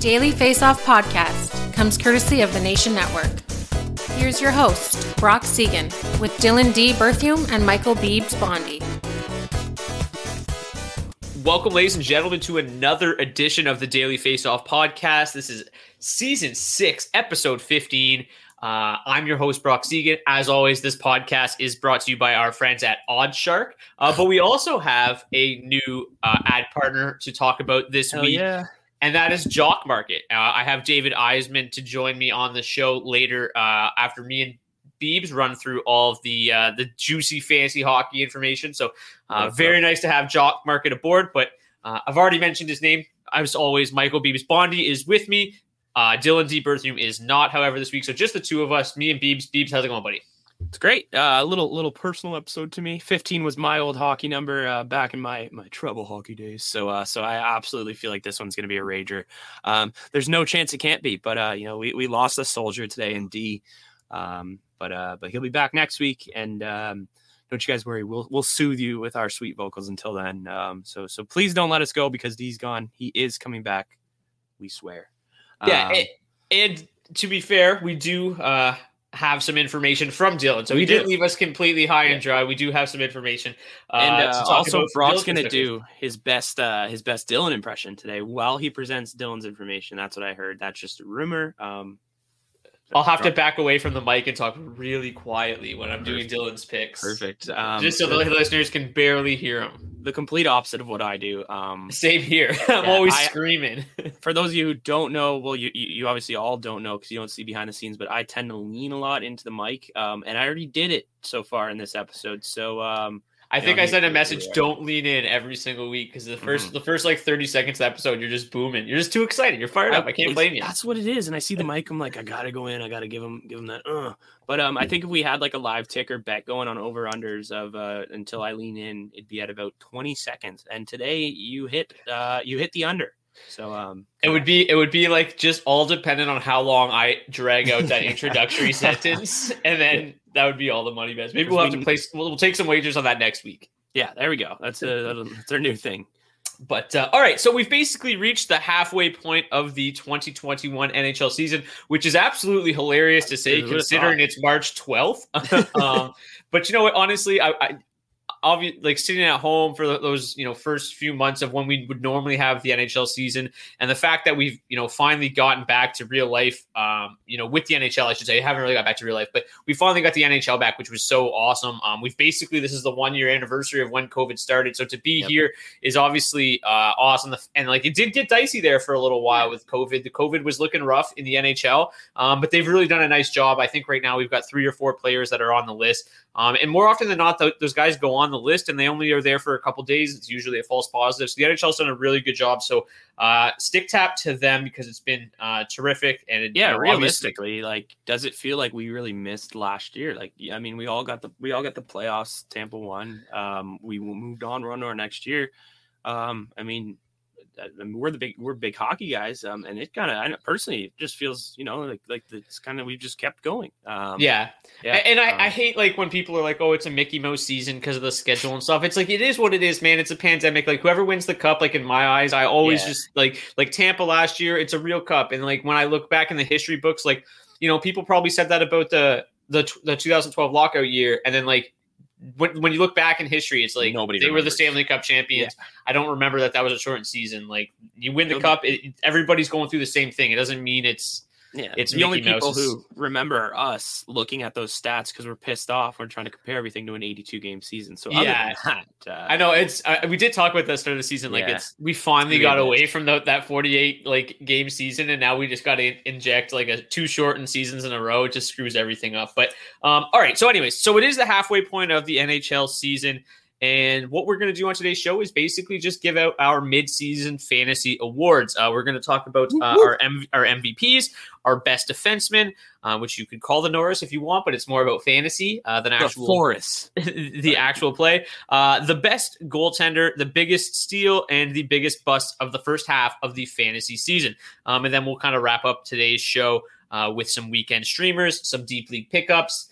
Daily Face-Off podcast comes courtesy of the Nation Network. Here's your host, Brock Seegan, with Dylan DeBerthium and Michael Biebs Bondi. Welcome, ladies and gentlemen, to another edition of the Daily Face-Off podcast. This is season 6, episode 15. I'm your host, Brock Seegan. As always, this podcast is brought to you by our friends at Odd Shark, but we also have a new ad partner to talk about this week. Yeah. And that is Jock Market. I have David Eisman to join me on the show later after me and Biebs run through all of the juicy fantasy hockey information. So very nice to have Jock Market aboard. But I've already mentioned his name. As always, Michael Biebs Bondi is with me. Dylan DeBerthium is not, however, this week. So just the two of us, me and Biebs. Biebs, how's it going, buddy? It's great. A little personal episode to me. 15 was my old hockey number back in my trouble hockey days. So I absolutely feel like this one's going to be a rager. There's no chance it can't be. But we lost a soldier today in D. But he'll be back next week. And don't you guys worry. We'll soothe you with our sweet vocals until then. So please don't let us go because D's gone. He is coming back. We swear. Yeah. And to be fair, we do. Have some information from Dylan. So he didn't leave us completely high and dry. We do have some information. And also Brock's going to do his best Dylan impression today while he presents Dylan's information. That's what I heard. That's just a rumor. I'll have to back away from the mic and talk really quietly when I'm doing Dylan's picks. Perfect. Just so the listeners can barely hear him. The complete opposite of what I do. Same here. I'm always screaming. For those of you who don't know, well, you obviously all don't know because you don't see behind the scenes, but I tend to lean a lot into the mic, and I already did it so far in this episode. So I think I sent a message, don't lean in every single week because the first like 30 seconds of the episode, you're just booming. You're just too excited. You're fired up. I can't blame you. That's what it is. And I see the mic. I'm like, I got to go in. I got to give him that. But I think if we had like a live ticker bet going on over-unders of until I lean in, it'd be at about 20 seconds. And today you hit the under. So it would be like just all dependent on how long I drag out that introductory sentence, and then that would be all the money bets. Maybe we'll have to place. We'll take some wagers on that next week. Yeah, there we go. That's our new thing. But all right, so we've basically reached the halfway point of the 2021 NHL season, which is absolutely hilarious to say, considering it's March 12th. But you know what? Honestly, I obviously, like sitting at home for those, you know, first few months of when we would normally have the NHL season, and the fact that we've, you know, finally gotten back to real life, you know, with the NHL, I should say, haven't really got back to real life, but we finally got the NHL back, which was so awesome. We've basically, this is the 1 year anniversary of when COVID started. So to be here is obviously awesome. And like, it did get dicey there for a little while with COVID. The COVID was looking rough in the NHL, but they've really done a nice job. I think right now we've got 3 or 4 players that are on the list. And more often than not, those guys go on the list and they only are there for a couple days. It's usually a false positive. So the NHL's done a really good job. So stick tap to them because it's been terrific. And it, realistically, like, does it feel like we really missed last year? Like, I mean, we all got the playoffs. Tampa won. We moved on. We're on to our next year. We're big hockey guys. And it kind of, I personally, it just feels, you know, like it's kind of, we've just kept going. And I hate like when people are like, oh, it's a Mickey Mouse season because of the schedule and stuff. It's like, it is what it is, man. It's a pandemic. Like whoever wins the cup, like in my eyes, I always just like Tampa last year, it's a real cup. And like, when I look back in the history books, like, you know, people probably said that about the 2012 lockout year. And then like, when you look back in history, it's like nobody remembers. Were the Stanley Cup champions. Yeah. I don't remember that was a shortened season. Like you win the cup, everybody's going thugh the same thing. It doesn't mean it's the only people who remember are us looking at those stats because we're pissed off. We're trying to compare everything to an 82-game season. So I know we did talk about this during the season. Like we finally got away from that 48 like game season, and now we just got to inject like a 2 shortened seasons in a row. It just screws everything up. But all right. So anyways, so it is the halfway point of the NHL season. And what we're going to do on today's show is basically just give out our midseason fantasy awards. We're going to talk about our MVPs, our best defensemen, which you could call the Norris if you want, but it's more about fantasy than actual Norris, the actual play. The best goaltender, the biggest steal, and the biggest bust of the first half of the fantasy season. And then we'll kind of wrap up today's show with some weekend streamers, some deep league pickups,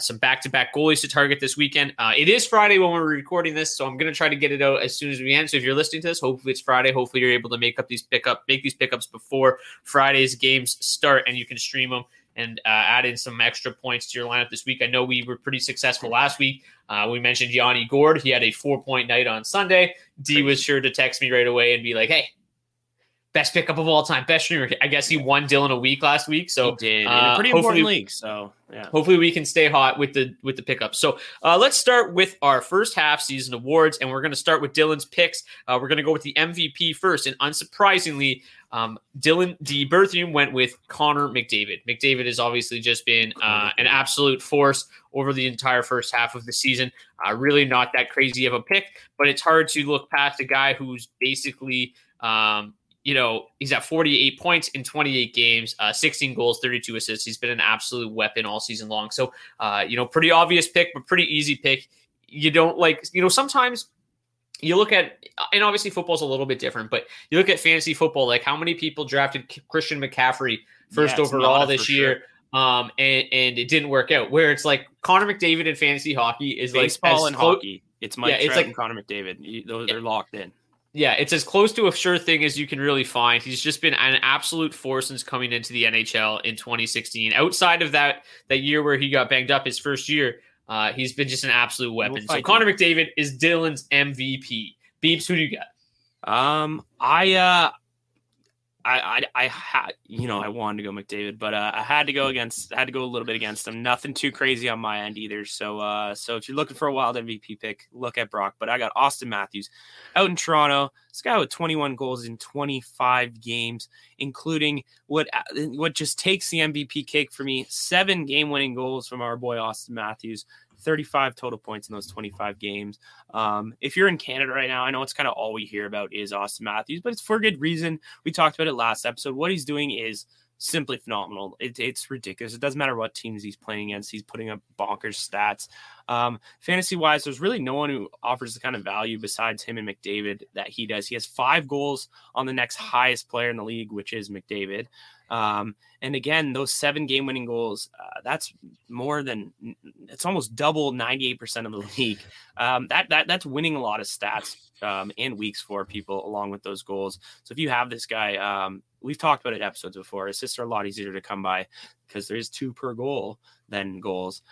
some back-to-back goalies to target this weekend. It is Friday when we're recording this, so I'm going to try to get it out as soon as we end. So if you're listening to this, hopefully it's Friday. Hopefully you're able to make these pickups before Friday's games start, and you can stream them and add in some extra points to your lineup this week. I know we were pretty successful last week. We mentioned Yanni Gourde. He had a 4-point night on Sunday. D was sure to text me right away and be like, hey, best pickup of all time, best streamer. I guess he won Dylan a week last week, so he did. In a pretty important league. So hopefully we can stay hot with the pickups. So let's start with our first half season awards, and we're going to start with Dylan's picks. We're going to go with the MVP first, and unsurprisingly, Dylan DeBerthium went with Connor McDavid. McDavid has obviously just been an absolute force over the entire first half of the season. Really not that crazy of a pick, but it's hard to look past a guy who's basically you know, he's at 48 points in 28 games, 16 goals, 32 assists. He's been an absolute weapon all season long. So, you know, pretty obvious pick, but pretty easy pick. You don't like, you know, sometimes you look at, and obviously football's a little bit different, but you look at fantasy football, like how many people drafted Christian McCaffrey first overall this year? Sure. And it didn't work out, where it's like Connor McDavid in fantasy hockey is baseball and hockey. It's Mike Trout and Connor McDavid. Those are locked in. Yeah, it's as close to a sure thing as you can really find. He's just been an absolute force since coming into the NHL in 2016. Outside of that year where he got banged up his first year, he's been just an absolute weapon. So Connor McDavid is Dylan's MVP. Biebs, who do you got? I wanted to go McDavid, but I had to go a little bit against him. Nothing too crazy on my end either. So if you're looking for a wild MVP pick, look at Brock. But I got Auston Matthews out in Toronto. This guy with 21 goals in 25 games, including what just takes the MVP cake for me: 7 game-winning goals from our boy Auston Matthews. 35 total points in those 25 games. If you're in Canada right now, I know it's kind of all we hear about is Auston Matthews, but it's for good reason. We talked about it last episode. What he's doing is simply phenomenal. It's ridiculous. It doesn't matter what teams he's playing against. He's putting up bonkers stats. Fantasy-wise, there's really no one who offers the kind of value besides him and McDavid that he does. He has 5 goals on the next highest player in the league, which is McDavid. And again, those 7 game-winning goals, that's more than – it's almost double 98% of the league. That's winning a lot of stats and weeks for people along with those goals. So if you have this guy we've talked about it in episodes before. Assists are a lot easier to come by because there is 2 per goal than goals.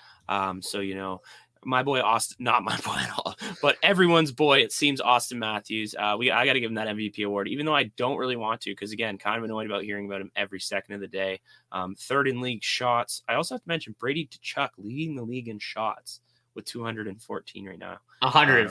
So, you know, my boy Auston, not my boy at all, but everyone's boy, it seems, Auston Matthews. I got to give him that MVP award, even though I don't really want to, because again, kind of annoyed about hearing about him every second of the day. Third in league shots. I also have to mention Brady Tkachuk leading the league in shots with 214 right now. 114,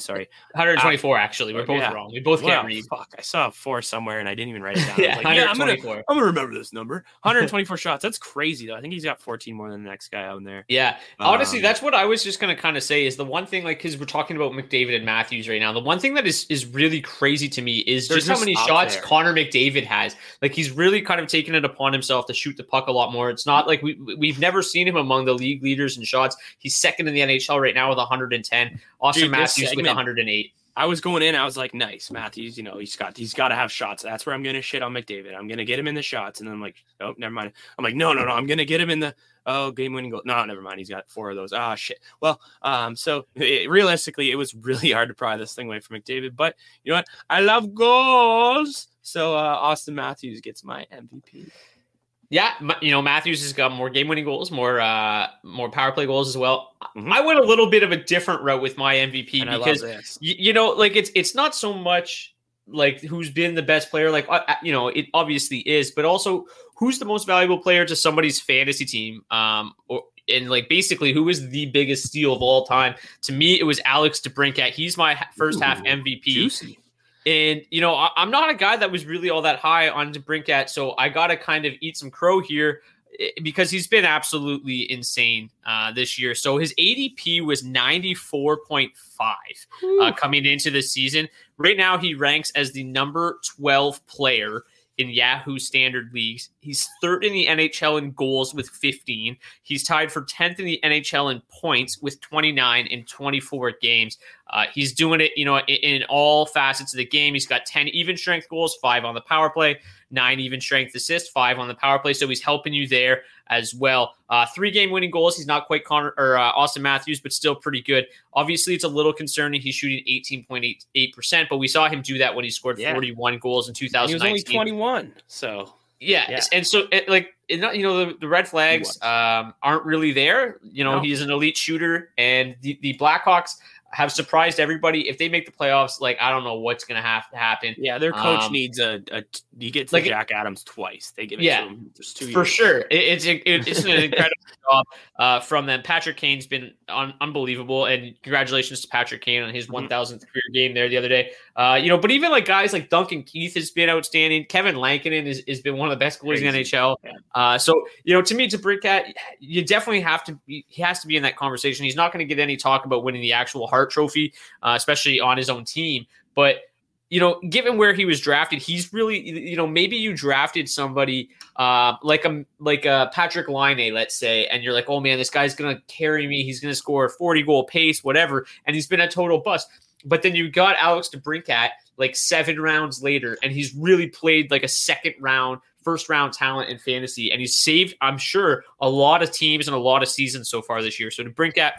sorry. 124, actually. We're both wrong. We both can't read. Fuck, I saw a 4 somewhere, and I didn't even write it down. Yeah, I was like, I'm going to remember this number. 124 shots. That's crazy, though. I think he's got 14 more than the next guy out there. Yeah. Honestly, that's what I was just going to kind of say is the one thing, like, because we're talking about McDavid and Matthews right now, the one thing that is really crazy to me is just how many shots there Connor McDavid has. Like, he's really kind of taken it upon himself to shoot the puck a lot more. It's not like we've never seen him among the league leaders in shots. He's second in the NHL right now with 110. Auston Matthews with 108. I was going in, I was like, nice, Matthews, you know, he's got to have shots. That's where I'm going to shit on McDavid. I'm going to get him in the shots. And then I'm like, oh, never mind. I'm like, no, I'm going to get him in the game-winning goal. No, never mind. He's got 4 of those. Ah, shit. Well, realistically, it was really hard to pry this thing away from McDavid. But you know what? I love goals. So Auston Matthews gets my MVP. Yeah, you know, Matthews has got more game-winning goals, more power play goals as well. Mm-hmm. I went a little bit of a different route with my MVP and because, you know, like it's not so much like who's been the best player, like, you know, it obviously is, but also who's the most valuable player to somebody's fantasy team, and like basically who is the biggest steal of all time. To me, it was Alex DeBrincat. He's my first half MVP. Juicy. And, you know, I'm not a guy that was really all that high on DeBrincat, so I got to kind of eat some crow here because he's been absolutely insane this year. So his ADP was 94.5 coming into the season. Right now he ranks as the number 12 player in Yahoo standard leagues. He's third in the NHL in goals with 15. He's tied for 10th in the NHL in points with 29 in 24 games. He's doing it, you know, in all facets of the game. He's got 10 even strength goals, 5 on the power play, 9 even strength assists, 5 on the power play. So he's helping you there as well. 3 game winning goals. He's not quite Connor or Auston Matthews, but still pretty good. Obviously, it's a little concerning. He's shooting 18.88%, but we saw him do that when he scored 41 goals in 2019. He was only 21, so. Yeah. And so, like, you know, the red flags aren't really there. You know, he's an elite shooter, and the Blackhawks have surprised everybody. If they make the playoffs, like, I don't know what's going to have to happen. Yeah, their coach needs he gets like Jack Adams twice. They give it to him just 2 years. For sure. It's an incredible job from them. Patrick Kane's been unbelievable, and congratulations to Patrick Kane on his 1,000th career game there the other day. You know, but even like guys like Duncan Keith has been outstanding. Kevin Lankinen has been one of the best goalies in the NHL. Yeah. So, you know, to me, DeBrincat, you definitely have to be, he has to be in that conversation. He's not going to get any talk about winning the actual Hart Trophy, especially on his own team. But, you know, given where he was drafted, he's really, you know, maybe you drafted somebody like a Patrick Laine, let's say, and you're like, oh man, this guy's going to carry me. He's going to score a 40 goal pace, whatever. And he's been a total bust. But then you got Alex DeBrincat like 7 rounds later, and he's really played like a first round talent in fantasy. And he's saved, I'm sure, a lot of teams and a lot of seasons so far this year. So DeBrincat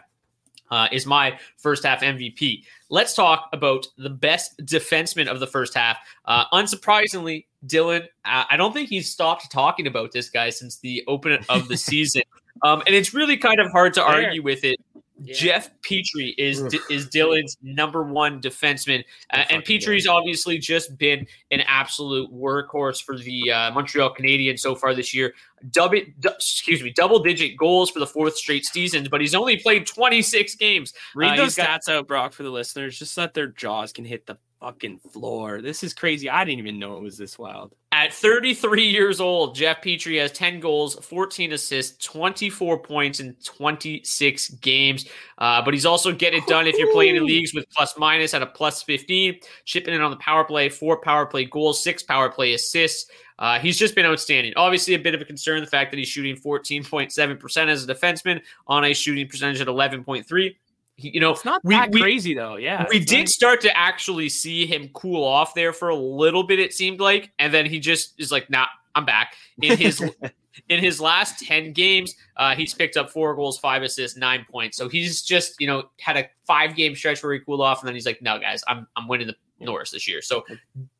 is my first half MVP. Let's talk about the best defenseman of the first half. Unsurprisingly, Dylan, I don't think he's stopped talking about this guy since the opening of the season. And it's really kind of hard to argue with it. Yeah. Jeff Petry is Dylan's number one defenseman, and Petry's obviously just been an absolute workhorse for the Montreal Canadiens so far this year. Double-digit goals for the 4th straight season, but he's only played 26 games. Read those stats out, Brock, for the listeners, just so that their jaws can hit the fucking floor. This is crazy. I didn't even know it was this wild. At 33 years old, Jeff Petry has 10 goals, 14 assists, 24 points in 26 games. But he's also get it done if you're playing in leagues with plus minus at a plus 15, chipping in on the power play, 4 power play goals, 6 power play assists. He's just been outstanding. Obviously, a bit of a concern, the fact that he's shooting 14.7% as a defenseman on a shooting percentage at 11.3%. You know, it's not that crazy, though. Yeah, we did start to actually see him cool off there for a little bit, it seemed like, and then he just is like, "Nah, I'm back." In his last 10 games, he's picked up 4 goals, 5 assists, 9 points. So he's just, you know, had a 5-game stretch where he cooled off, and then he's like, "No, guys, I'm winning the Norris this year." So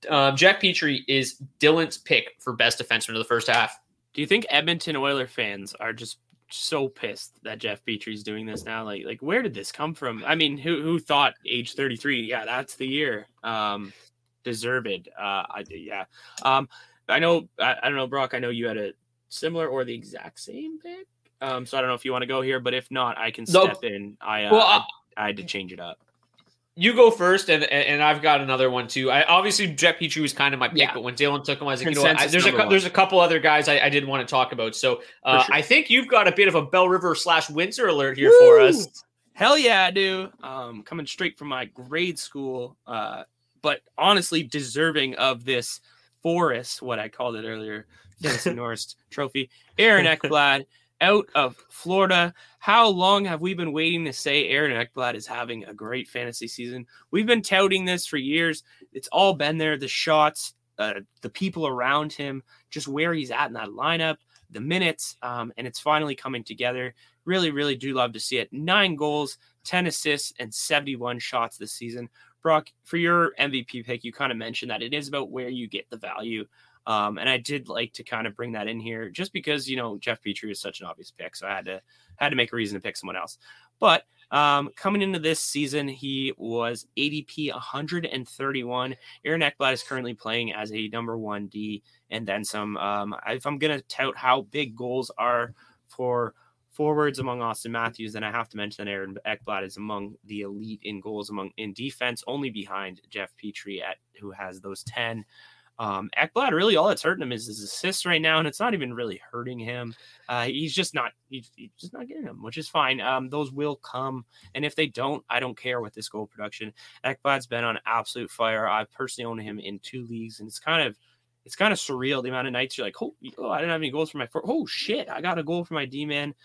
Jeff Petry is Dylan's pick for best defenseman of the first half. Do you think Edmonton Oilers fans are just so pissed that Jeff Petry's doing this now. Like where did this come from? I mean, who thought age 33? Yeah, that's the year. Deserved. Yeah. I know. I don't know, Brock. I know you had a similar or the exact same pick. So I don't know if you want to go here, but if not, I can step in. I had to change it up. You go first, and I've got another one too. Obviously, Jeff Petry was kind of my pick, but when Dylan took him, I was like, there's a couple other guys I did want to talk about. So sure. I think you've got a bit of a Bell River / Windsor alert here for us. Hell yeah, I do. Coming straight from my grade school, but honestly deserving of this Forest, what I called it earlier, Tennessee Norris Trophy. Aaron Ekblad out of Florida. How long have we been waiting to say Aaron Ekblad is having a great fantasy season? We've been touting this for years. It's all been there. The shots, the people around him, just where he's at in that lineup, the minutes, and it's finally coming together. Really, really do love to see it. 9 goals, 10 assists, and 71 shots this season. Brock, for your MVP pick, you kind of mentioned that it is about where you get the value. And I did like to kind of bring that in here just because, Jeff Petry is such an obvious pick. So I had to make a reason to pick someone else. But coming into this season, he was ADP 131. Aaron Ekblad is currently playing as a number 1D and then some. If I'm going to tout how big goals are for forwards among Auston Matthews, then I have to mention that Aaron Ekblad is among the elite in goals in defense, only behind Jeff Petry who has those 10. Ekblad, really all that's hurting him is his assists right now, and it's not even really hurting him. He's just not getting them, which is fine. Those will come, and if they don't, I don't care with this goal production. Ekblad's been on absolute fire. I personally own him in 2 leagues, and it's kind of surreal the amount of nights you're like, oh, I didn't have any goals for my oh shit, I got a goal for my D-man.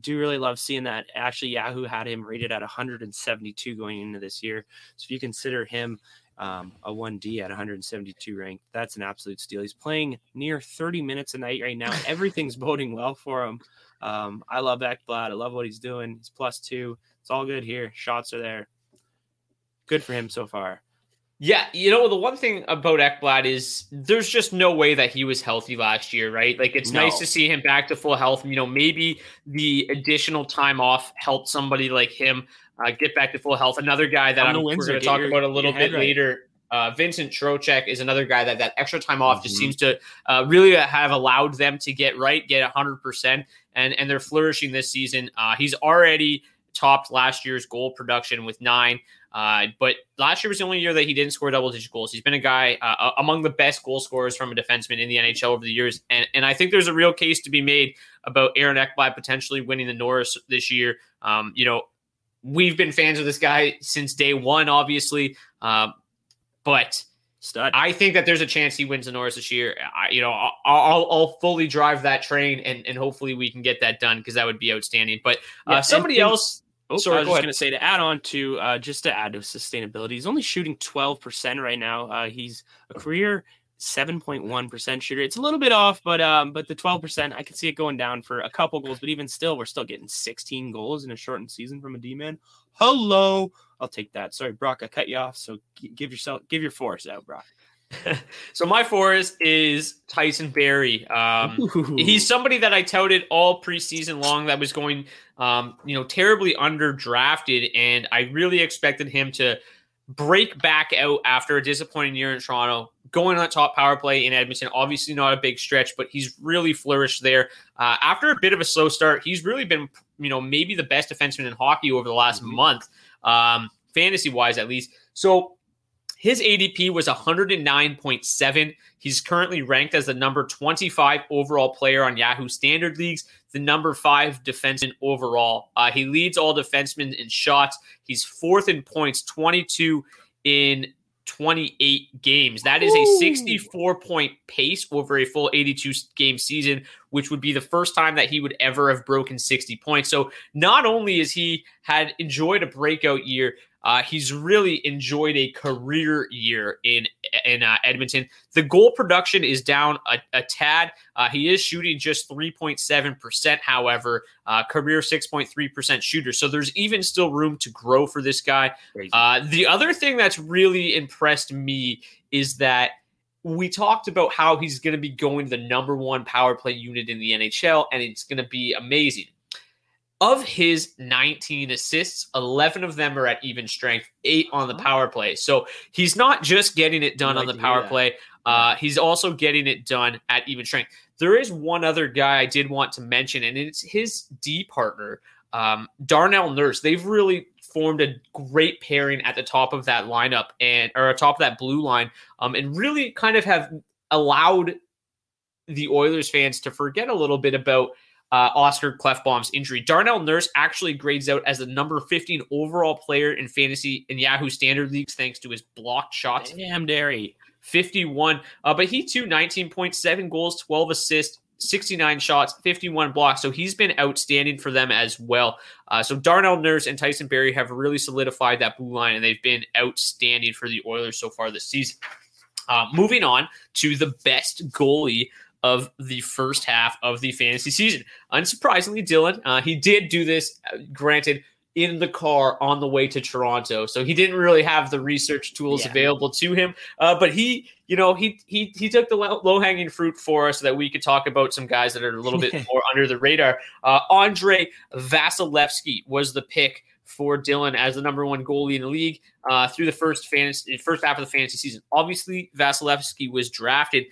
Do really love seeing that. Actually, Yahoo had him rated at 172 going into this year, so if you consider him a 1D at 172 rank, that's an absolute steal. He's playing near 30 minutes a night right now. Everything's boding well for him. I love Ekblad. I love what he's doing. He's +2. It's all good here. Shots are there. Good for him so far. Yeah, the one thing about Ekblad is there's just no way that he was healthy last year, right? Like, it's nice to see him back to full health. Maybe the additional time off helped somebody like him get back to full health. Another guy that we're going to talk about a little bit later, Vincent Trocheck, is another guy that extra time off just seems to really have allowed them to get 100%, and they're flourishing this season. He's already topped last year's goal production with 9. But last year was the only year that he didn't score double-digit goals. He's been a guy among the best goal scorers from a defenseman in the NHL over the years. And I think there's a real case to be made about Aaron Ekblad potentially winning the Norris this year. We've been fans of this guy since day one, obviously. But stud. I think that there's a chance he wins the Norris this year. I'll fully drive that train, and hopefully we can get that done because that would be outstanding. But somebody else... I was just going to say, to add to sustainability, he's only shooting 12% right now. He's a career 7.1% shooter. It's a little bit off, but the 12%, I could see it going down for a couple goals. But even still, we're still getting 16 goals in a shortened season from a D-man. Hello, I'll take that. Sorry, Brock, I cut you off. So give your force out, Brock. So my forest is Tyson Barrie. He's somebody that I touted all preseason long that was going, terribly underdrafted, and I really expected him to break back out after a disappointing year in Toronto, going on top power play in Edmonton. Obviously not a big stretch, but he's really flourished there. After a bit of a slow start, he's really been, maybe the best defenseman in hockey over the last month, fantasy-wise at least. So his ADP was 109.7. He's currently ranked as the number 25 overall player on Yahoo Standard Leagues, the number 5 defenseman overall. He leads all defensemen in shots. He's 4th in points, 22 in 28 games. That is a 64-point pace over a full 82-game season, which would be the first time that he would ever have broken 60 points. So not only has he enjoyed a breakout year, he's really enjoyed a career year in Edmonton. The goal production is down a tad. He is shooting just 3.7%, however, career 6.3% shooter. So there's even still room to grow for this guy. The other thing that's really impressed me is that We talked about how he's going to be going to the number one power play unit in the NHL, and it's going to be amazing. Of his 19 assists, 11 of them are at even strength, 8 on the power play. So he's not just getting it done on the power play. He's also getting it done at even strength. There is one other guy I did want to mention, and it's his D partner, Darnell Nurse. They've really formed a great pairing at the top of that lineup or atop that blue line, and really kind of have allowed the Oilers fans to forget a little bit about Oscar Klefbom's injury. Darnell Nurse actually grades out as the number 15 overall player in fantasy in Yahoo standard leagues thanks to his blocked shots. Damn, Derry. 51. But he too, 19.7 goals, 12 assists, 69 shots, 51 blocks. So he's been outstanding for them as well. So Darnell Nurse and Tyson Barrie have really solidified that blue line, and they've been outstanding for the Oilers so far this season. Moving on to the best goalie of the first half of the fantasy season. Unsurprisingly, Dylan, he did do this, granted, in the car on the way to Toronto. So he didn't really have the research tools available to him. But he, you know, he took the low-hanging fruit for us so that we could talk about some guys that are a little bit more under the radar. Andrei Vasilevskiy was the pick for Dylan as the number one goalie in the league through the first half of the fantasy season. Obviously, Vasilevskiy was drafted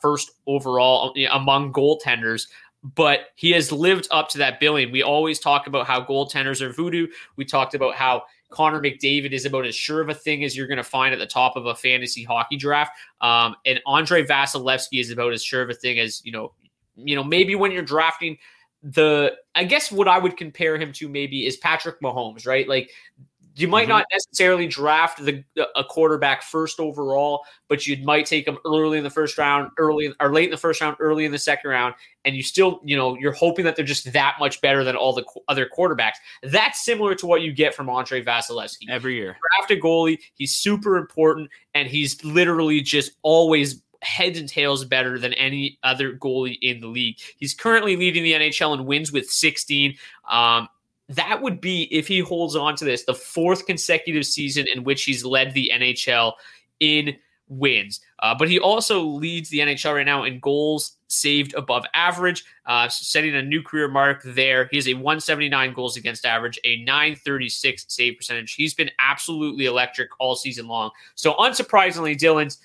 first overall among goaltenders, but he has lived up to that billing. We always talk about how goaltenders are voodoo. We talked about how Connor McDavid is about as sure of a thing as you're going to find at the top of a fantasy hockey draft. And Andrei Vasilevskiy is about as sure of a thing as, you know, maybe when you're drafting I guess what I would compare him to maybe is Patrick Mahomes, right? Like you might not necessarily draft a quarterback first overall, but you might take him early in the first round, late in the first round, early in the second round. And you still, you know, you're hoping that they're just that much better than all the other quarterbacks. That's similar to what you get from Andrei Vasilevskiy every year. Draft a goalie. He's super important. And he's literally just always heads and tails better than any other goalie in the league. He's currently leading the NHL in wins with 16. That would be, if he holds on to this, the 4th consecutive season in which he's led the NHL in wins. But he also leads the NHL right now in goals saved above average, setting a new career mark there. He has a 179 goals against average, a 936 save percentage. He's been absolutely electric all season long. So unsurprisingly, Dylan's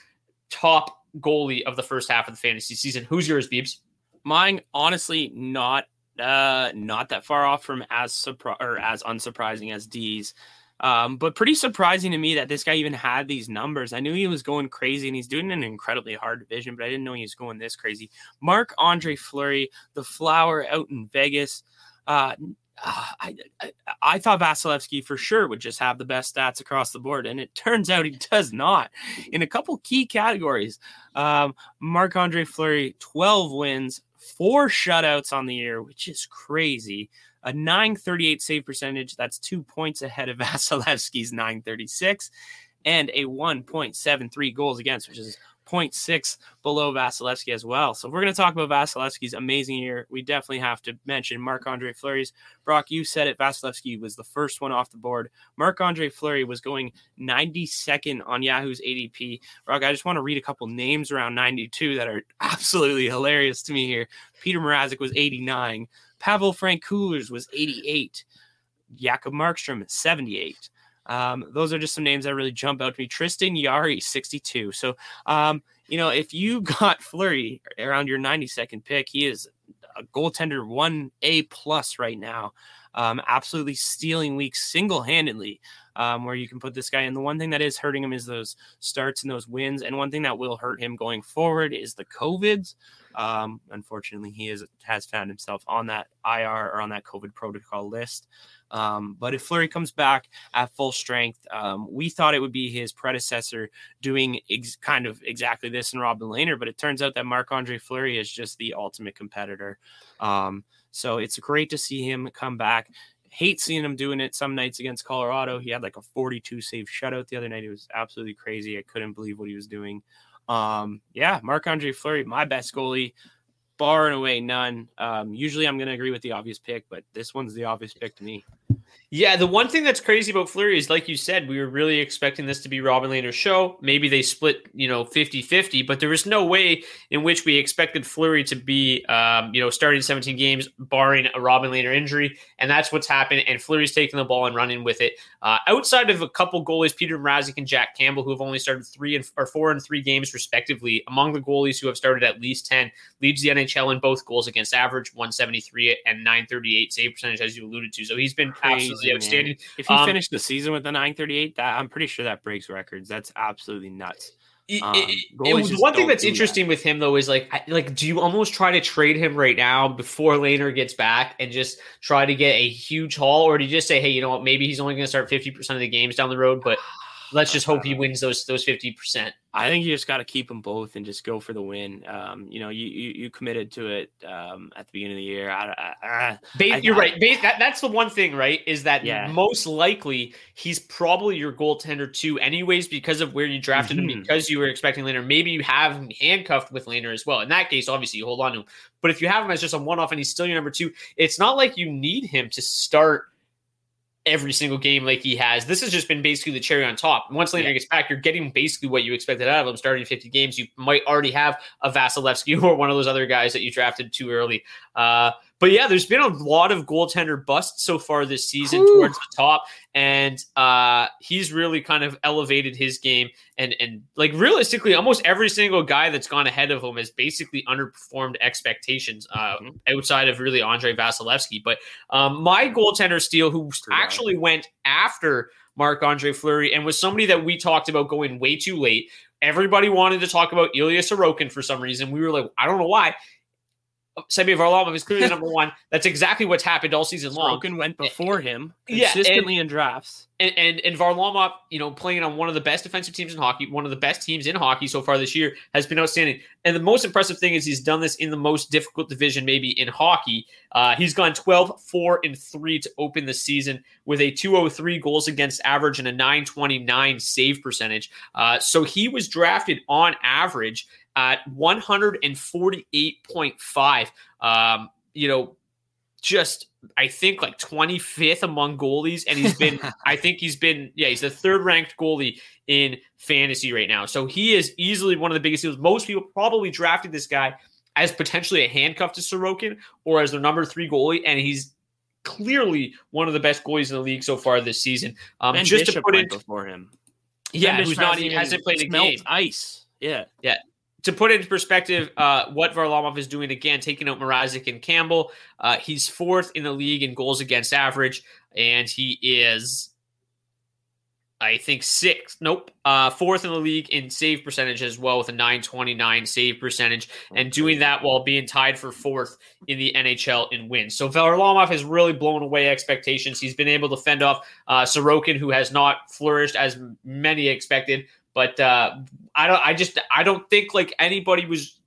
top goalie of the first half of the fantasy season. Who's yours, Biebs? Mine, honestly, not that far off from as unsurprising as D's, but pretty surprising to me that this guy even had these numbers. I knew he was going crazy, and he's doing an incredibly hard division, but I didn't know he was going this crazy. Marc-Andre Fleury, the flower out in Vegas. I thought Vasilevskiy for sure would just have the best stats across the board, and it turns out he does not. In a couple key categories, Marc-Andre Fleury, 12 wins, 4 shutouts on the year, which is crazy. A 938 save percentage, that's 2 points ahead of Vasilevsky's 936, and a 1.73 goals against, which is 0.6 below Vasilevskiy as well. So if we're going to talk about Vasilevsky's amazing year, we definitely have to mention Marc-Andre Fleury's. Brock, you said it. Vasilevskiy was the first one off the board. Marc-Andre Fleury was going 92nd on Yahoo's ADP. Brock, I just want to read a couple names around 92 that are absolutely hilarious to me here. Peter Mrazek was 89. Pavel Francouz was 88. Jakob Markstrom, 78. Those are just some names that really jump out to me. Tristan Jari, 62. So, you know, if you got Fleury around your 92nd pick, he is a goaltender 1A+ right now. Absolutely stealing weeks single-handedly, where you can put this guy. And the one thing that is hurting him is those starts and those wins. And one thing that will hurt him going forward is the COVIDs. Unfortunately, he has found himself on that IR or on that COVID protocol list. But if Fleury comes back at full strength, we thought it would be his predecessor doing kind of exactly this in Robin Lehner, but it turns out that Marc-Andre Fleury is just the ultimate competitor. So it's great to see him come back. Hate seeing him doing it some nights against Colorado. He had like a 42 save shutout the other night. It was absolutely crazy. I couldn't believe what he was doing. Marc-Andre Fleury, my best goalie, bar and away none. Usually I'm going to agree with the obvious pick, but this one's the obvious pick to me. Yeah, the one thing that's crazy about Fleury is, like you said, we were really expecting this to be Robin Lehner's show. Maybe they split, 50-50, but there was no way in which we expected Fleury to be, starting 17 games, barring a Robin Lehner injury, and that's what's happened, and Fleury's taking the ball and running with it. Outside of a couple goalies, Peter Mrazek and Jack Campbell, who have only started 4 and 3 games, respectively, among the goalies who have started at least 10, leads the NHL in both goals against average, 173 and 938 save percentage, as you alluded to. So he's been absolutely outstanding. If he finished the season with a 938, that I'm pretty sure that breaks records. That's absolutely nuts. One thing that's interesting with him though is like do you almost try to trade him right now before Lehner gets back and just try to get a huge haul, or do you just say, hey, you know what, maybe he's only going to start 50% of the games down the road, but let's just hope he wins those 50%. I think you just got to keep them both and just go for the win. You committed to it at the beginning of the year. You're right. That's the one thing, right, is that most likely he's probably your goaltender too anyways because of where you drafted him, because you were expecting Lehner. Maybe you have him handcuffed with Lehner as well. In that case, obviously, you hold on to him. But if you have him as just a one-off and he's still your number two, it's not like you need him to start every single game like he has. This has just been basically the cherry on top. Once Lehner gets back, you're getting basically what you expected out of him. Starting 50 games, you might already have a Vasilevskiy or one of those other guys that you drafted too early. But yeah, there's been a lot of goaltender busts so far this season towards the top, and he's really kind of elevated his game. And like realistically, almost every single guy that's gone ahead of him has basically underperformed expectations outside of really Andrei Vasilevskiy. But my goaltender steal, who actually went after Marc-Andre Fleury and was somebody that we talked about going way too late. Everybody wanted to talk about Ilya Sorokin for some reason. We were like, I don't know why. Semyon Varlamov is clearly number one. That's exactly what's happened all season long. Sorokin went before him consistently in drafts. And Varlamov, playing on one of the best defensive teams in hockey, one of the best teams in hockey so far this year, has been outstanding. And the most impressive thing is he's done this in the most difficult division maybe in hockey. He's gone 12-4-3 to open the season with a 203 goals against average and a 929 save percentage. So he was drafted on average at 148.5, just I think like 25th among goalies. And he's been, he's the third ranked goalie in fantasy right now. So he is easily one of the biggest deals. Most people probably drafted this guy as potentially a handcuff to Sorokin or as their number three goalie. And he's clearly one of the best goalies in the league so far this season. Just Bishop to put it before him. Yeah. Who's not even hasn't played a game. Ice. Yeah. Yeah. To put into perspective what Varlamov is doing, again, taking out Mrazek and Campbell, he's fourth in the league in goals against average, and he is, I think, fourth in the league in save percentage as well with a 929 save percentage, and doing that while being tied for fourth in the NHL in wins. So Varlamov has really blown away expectations. He's been able to fend off Sorokin, who has not flourished as many expected. But I don't think like anybody was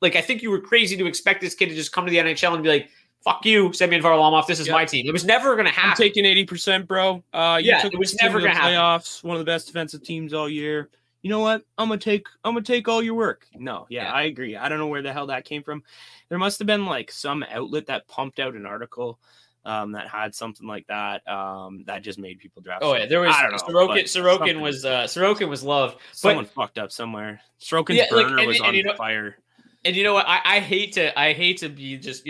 like, I think you were crazy to expect this kid to just come to the NHL and be like, fuck you, Semyon Varlamov. This is my team. It was never going to happen. I'm taking 80%, bro. It was never going to happen. Playoffs, one of the best defensive teams all year. You know what? I'm going to take all your work. No. Yeah, I agree. I don't know where the hell that came from. There must've been like some outlet that pumped out an article that had something like that. That just made people draft. Oh yeah, there was Sorokin was loved. Someone fucked up somewhere. Sorokin's burner was on fire. And you know what? I hate to be just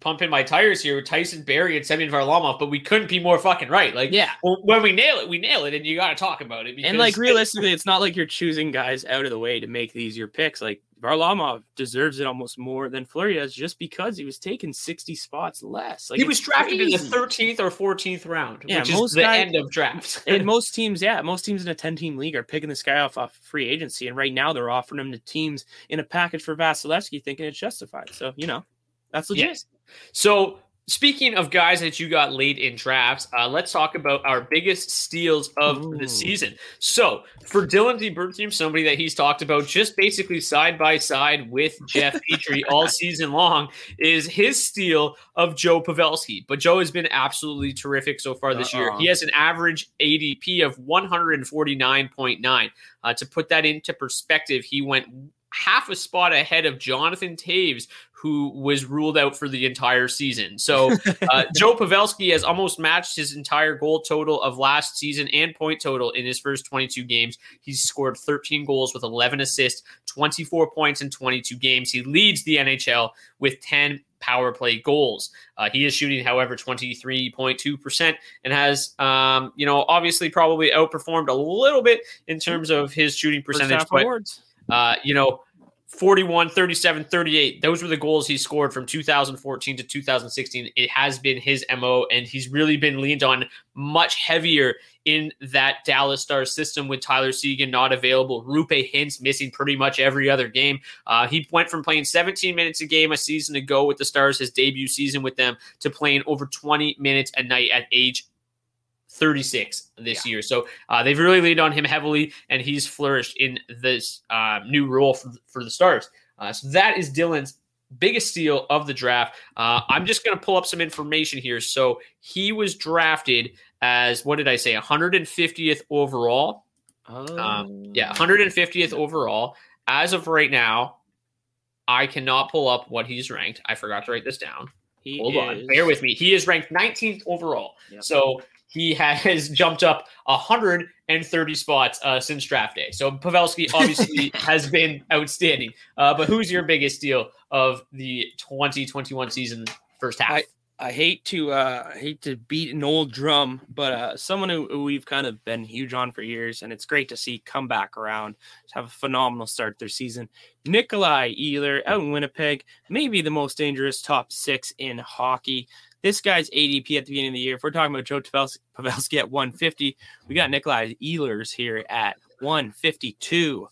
pumping my tires here with Tyson Barrie and Semyon Varlamov, but we couldn't be more fucking right. Like when we nail it, and you got to talk about it. And like realistically, it's not like you're choosing guys out of the way to make these your picks. Like Varlamov deserves it almost more than Fleury does, just because he was taken 60 spots less. Like he was drafted in the 13th or 14th round, which is the end of drafts. And most teams in a 10-team league are picking this guy off free agency, and right now they're offering him to teams in a package for Vasilevskiy, thinking it's justified. So that's legit. Yes. So speaking of guys that you got late in drafts, let's talk about our biggest steals of the season. So for Dylan DeBerthium, somebody that he's talked about just basically side by side with Jeff Petry all season long, is his steal of Joe Pavelski. But Joe has been absolutely terrific so far this year. He has an average ADP of 149.9. To put that into perspective, he went half a spot ahead of Jonathan Taves, who was ruled out for the entire season. So Joe Pavelski has almost matched his entire goal total of last season and point total in his first 22 games. He's scored 13 goals with 11 assists, 24 points in 22 games. He leads the NHL with 10 power play goals. He is shooting, however, 23.2% and has, obviously probably outperformed a little bit in terms of his shooting percentage. But, 41, 37, 38. Those were the goals he scored from 2014 to 2016. It has been his MO, and he's really been leaned on much heavier in that Dallas Stars system with Tyler Seguin not available. Rupe Hintz missing pretty much every other game. He went from playing 17 minutes a game a season ago with the Stars, his debut season with them, to playing over 20 minutes a night at age 36 this year. So they've really leaned on him heavily, and he's flourished in this new role for the Stars. So that is Dylan's biggest steal of the draft. I'm just going to pull up some information here. So he was drafted as, 150th overall. 150th overall. As of right now, I cannot pull up what he's ranked. I forgot to write this down. Hold on. Bear with me. He is ranked 19th overall. Yep. So he has jumped up 130 spots since draft day. So Pavelski obviously has been outstanding. But who's your biggest steal of the 2021 season first half? I hate to beat an old drum, but someone who we've kind of been huge on for years, and it's great to see come back around, have a phenomenal start their season. Nikolaj Ehlers out in Winnipeg, maybe the most dangerous top six in hockey. This guy's ADP at the beginning of the year, if we're talking about Joe Pavelski at 150, we got Nikolaj Ehlers here at 152.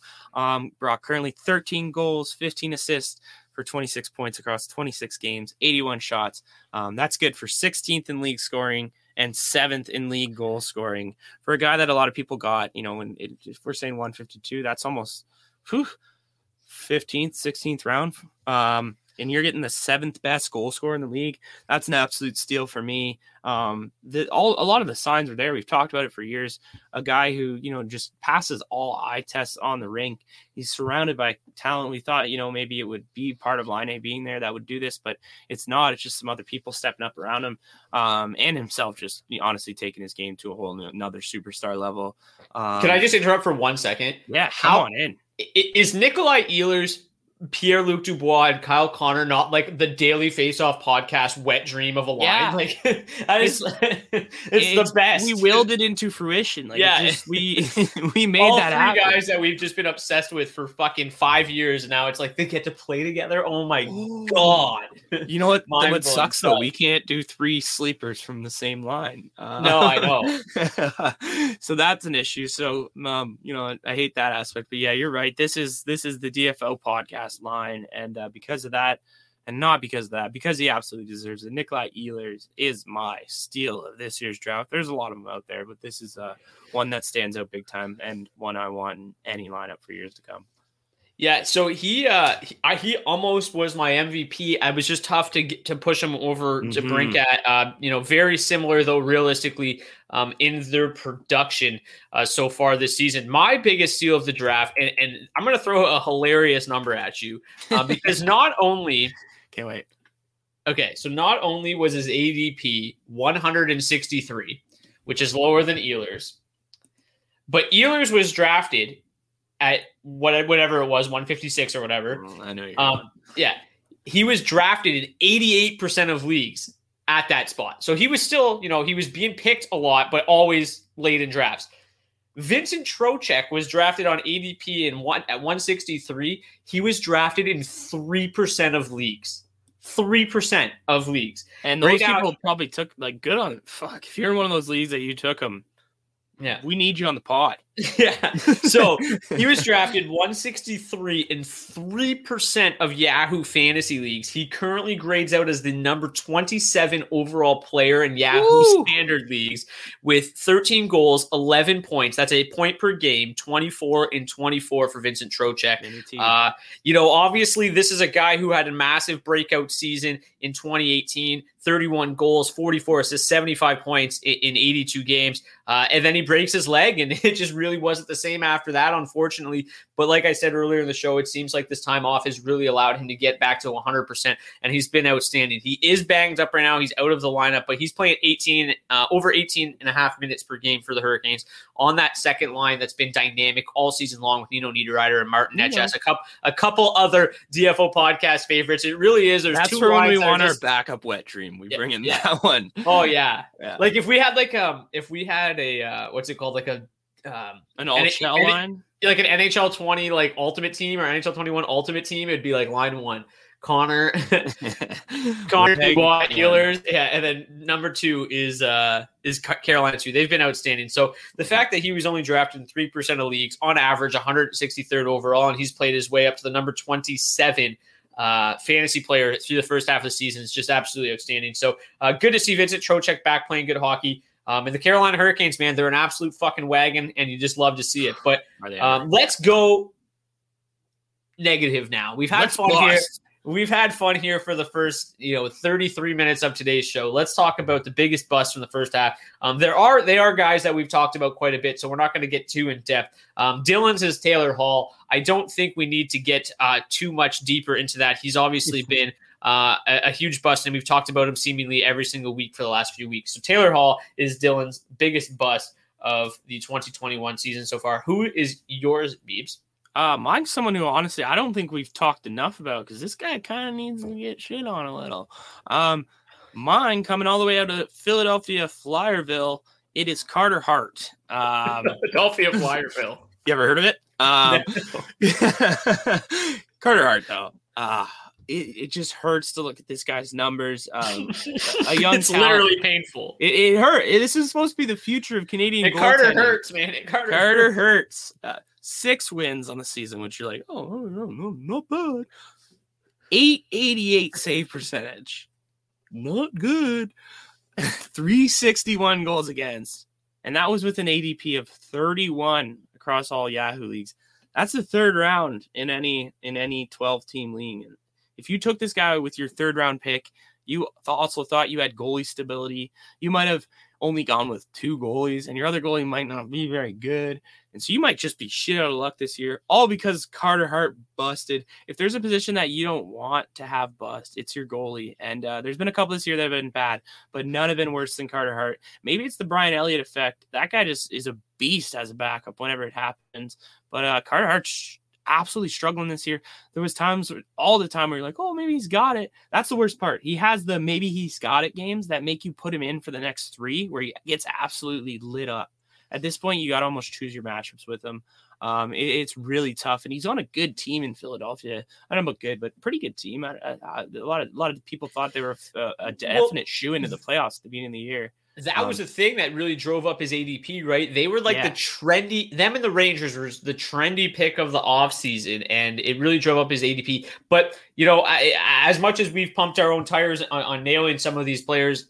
Brock, currently 13 goals, 15 assists for 26 points across 26 games, 81 shots. That's good for 16th in league scoring and 7th in league goal scoring. For a guy that a lot of people got, if we're saying 152, that's almost 15th, 16th round. And you're getting the 7th best goal scorer in the league. That's an absolute steal for me. A lot of the signs are there. We've talked about it for years. A guy who, just passes all eye tests on the rink. He's surrounded by talent. We thought, maybe it would be part of Line A being there that would do this, but it's not. It's just some other people stepping up around him, and himself just honestly taking his game to a whole new, another superstar level. Can I just interrupt for 1 second? Yeah, come on in. Is Nikolaj Ehlers, Pierre-Luc Dubois, and Kyle Connor not like the Daily Face-Off podcast wet dream of a line? Yeah. It's the best. We willed it into fruition. We made all that happen. All three guys that we've just been obsessed with for fucking 5 years now, it's like they get to play together. Oh my god! You know what? What sucks though? We can't do 3 sleepers from the same line. No, I know. So that's an issue. So I hate that aspect. But yeah, you're right. This is the DFO podcast line, and because of that, and not because of that, because he absolutely deserves it, Nikolaj Ehlers is my steal of this year's draft. There's a lot of them out there, but this is one that stands out big time, and one I want in any lineup for years to come. Yeah, so he almost was my MVP. I was just tough to push him over to DeBrincat. Very similar though, realistically, in their production so far this season. My biggest steal of the draft, and I'm going to throw a hilarious number at you because not only can't wait. Okay, so not only was his ADP 163, which is lower than Ehlers, but Ehlers was drafted at whatever it was, 156 or whatever. Well, I know you're right. Yeah. He was drafted in 88% of leagues at that spot. So he was still, he was being picked a lot, but always late in drafts. Vincent Trocheck was drafted on ADP at 163. He was drafted in 3% of leagues. 3% of leagues. And those people probably took, good on it. Fuck, if you're in one of those leagues that you took him, yeah, we need you on the pod. Yeah. So he was drafted 163 in 3% of Yahoo fantasy leagues. He currently grades out as the number 27 overall player in Yahoo standard leagues with 13 goals, 11 points. That's a point per game, 24 and 24 for Vincent Trocheck. Obviously this is a guy who had a massive breakout season in 2018, 31 goals, 44 assists, 75 points in 82 games. And then he breaks his leg, and it just really wasn't the same after that, unfortunately. But like I said earlier in the show, it seems like this time off has really allowed him to get back to 100%, and he's been outstanding. He is banged up right now. He's out of the lineup, but he's playing over 18 and a half minutes per game for the Hurricanes on that second line that's been dynamic all season long with Nino Niederreiter and Martin Necas, a couple other DFO podcast favorites. It really is. There's two lines. That's when we want our backup wet dream. We bring in that one. Oh, yeah. Like if we had an all-shell line, like an NHL 20 like ultimate team or NHL 21 ultimate team, it'd be like line one Connor Dubois, Ehlers, and then number two is Carolina too. They've been outstanding. So the fact that he was only drafted in 3% of leagues on average, 163rd overall, and he's played his way up to the number 27 fantasy player through the first half of the season is just absolutely outstanding. So good to see Vincent Trocheck back playing good hockey. And the Carolina Hurricanes, man, they're an absolute fucking wagon, and you just love to see it. But let's go negative now. We've had fun here for the first, 33 minutes of today's show. Let's talk about the biggest bust from the first half. They are guys that we've talked about quite a bit, so we're not going to get too in depth. Dylan's is Taylor Hall. I don't think we need to get too much deeper into that. He's obviously been a huge bust, and we've talked about him seemingly every single week for the last few weeks. So Taylor Hall is Dylan's biggest bust of the 2021 season so far. Who is yours, Biebs? Mine's someone who, honestly, I don't think we've talked enough about because this guy kind of needs to get shit on a little. Mine, coming all the way out of Philadelphia, Flyerville, it is Carter Hart. Philadelphia, Flyerville. You ever heard of it? Carter Hart, though. It just hurts to look at this guy's numbers. A young it's talent. Literally painful. It hurt. This is supposed to be the future of Canadian goaltending. Carter hurts, man. Carter hurts. 6 wins on the season, which you're like, oh, no, not bad. 888 save percentage. Not good. 361 goals against. And that was with an ADP of 31 across all Yahoo leagues. That's the third round in any 12-team league. If you took this guy with your third-round pick, you also thought you had goalie stability. You might have only gone with 2 goalies, and your other goalie might not be very good. And so you might just be shit out of luck this year, all because Carter Hart busted. If there's a position that you don't want to have bust, it's your goalie. And there's been a couple this year that have been bad, but none have been worse than Carter Hart. Maybe it's the Brian Elliott effect. That guy just is a beast as a backup whenever it happens. But Carter Hart's absolutely struggling this year. There was all the time where you're like, oh, maybe he's got it. That's the worst part. He has the maybe he's got it games that make you put him in for the next 3 where he gets absolutely lit up. At this point, you got to almost choose your matchups with him. It's really tough, and he's on a good team in Philadelphia. I don't know about good, but pretty good team. A lot of people thought they were a definite shoe into the playoffs at the beginning of the year. That was the thing that really drove up his ADP, right? They were like the trendy – them and the Rangers were the trendy pick of the offseason, and it really drove up his ADP. But, as much as we've pumped our own tires on nailing some of these players,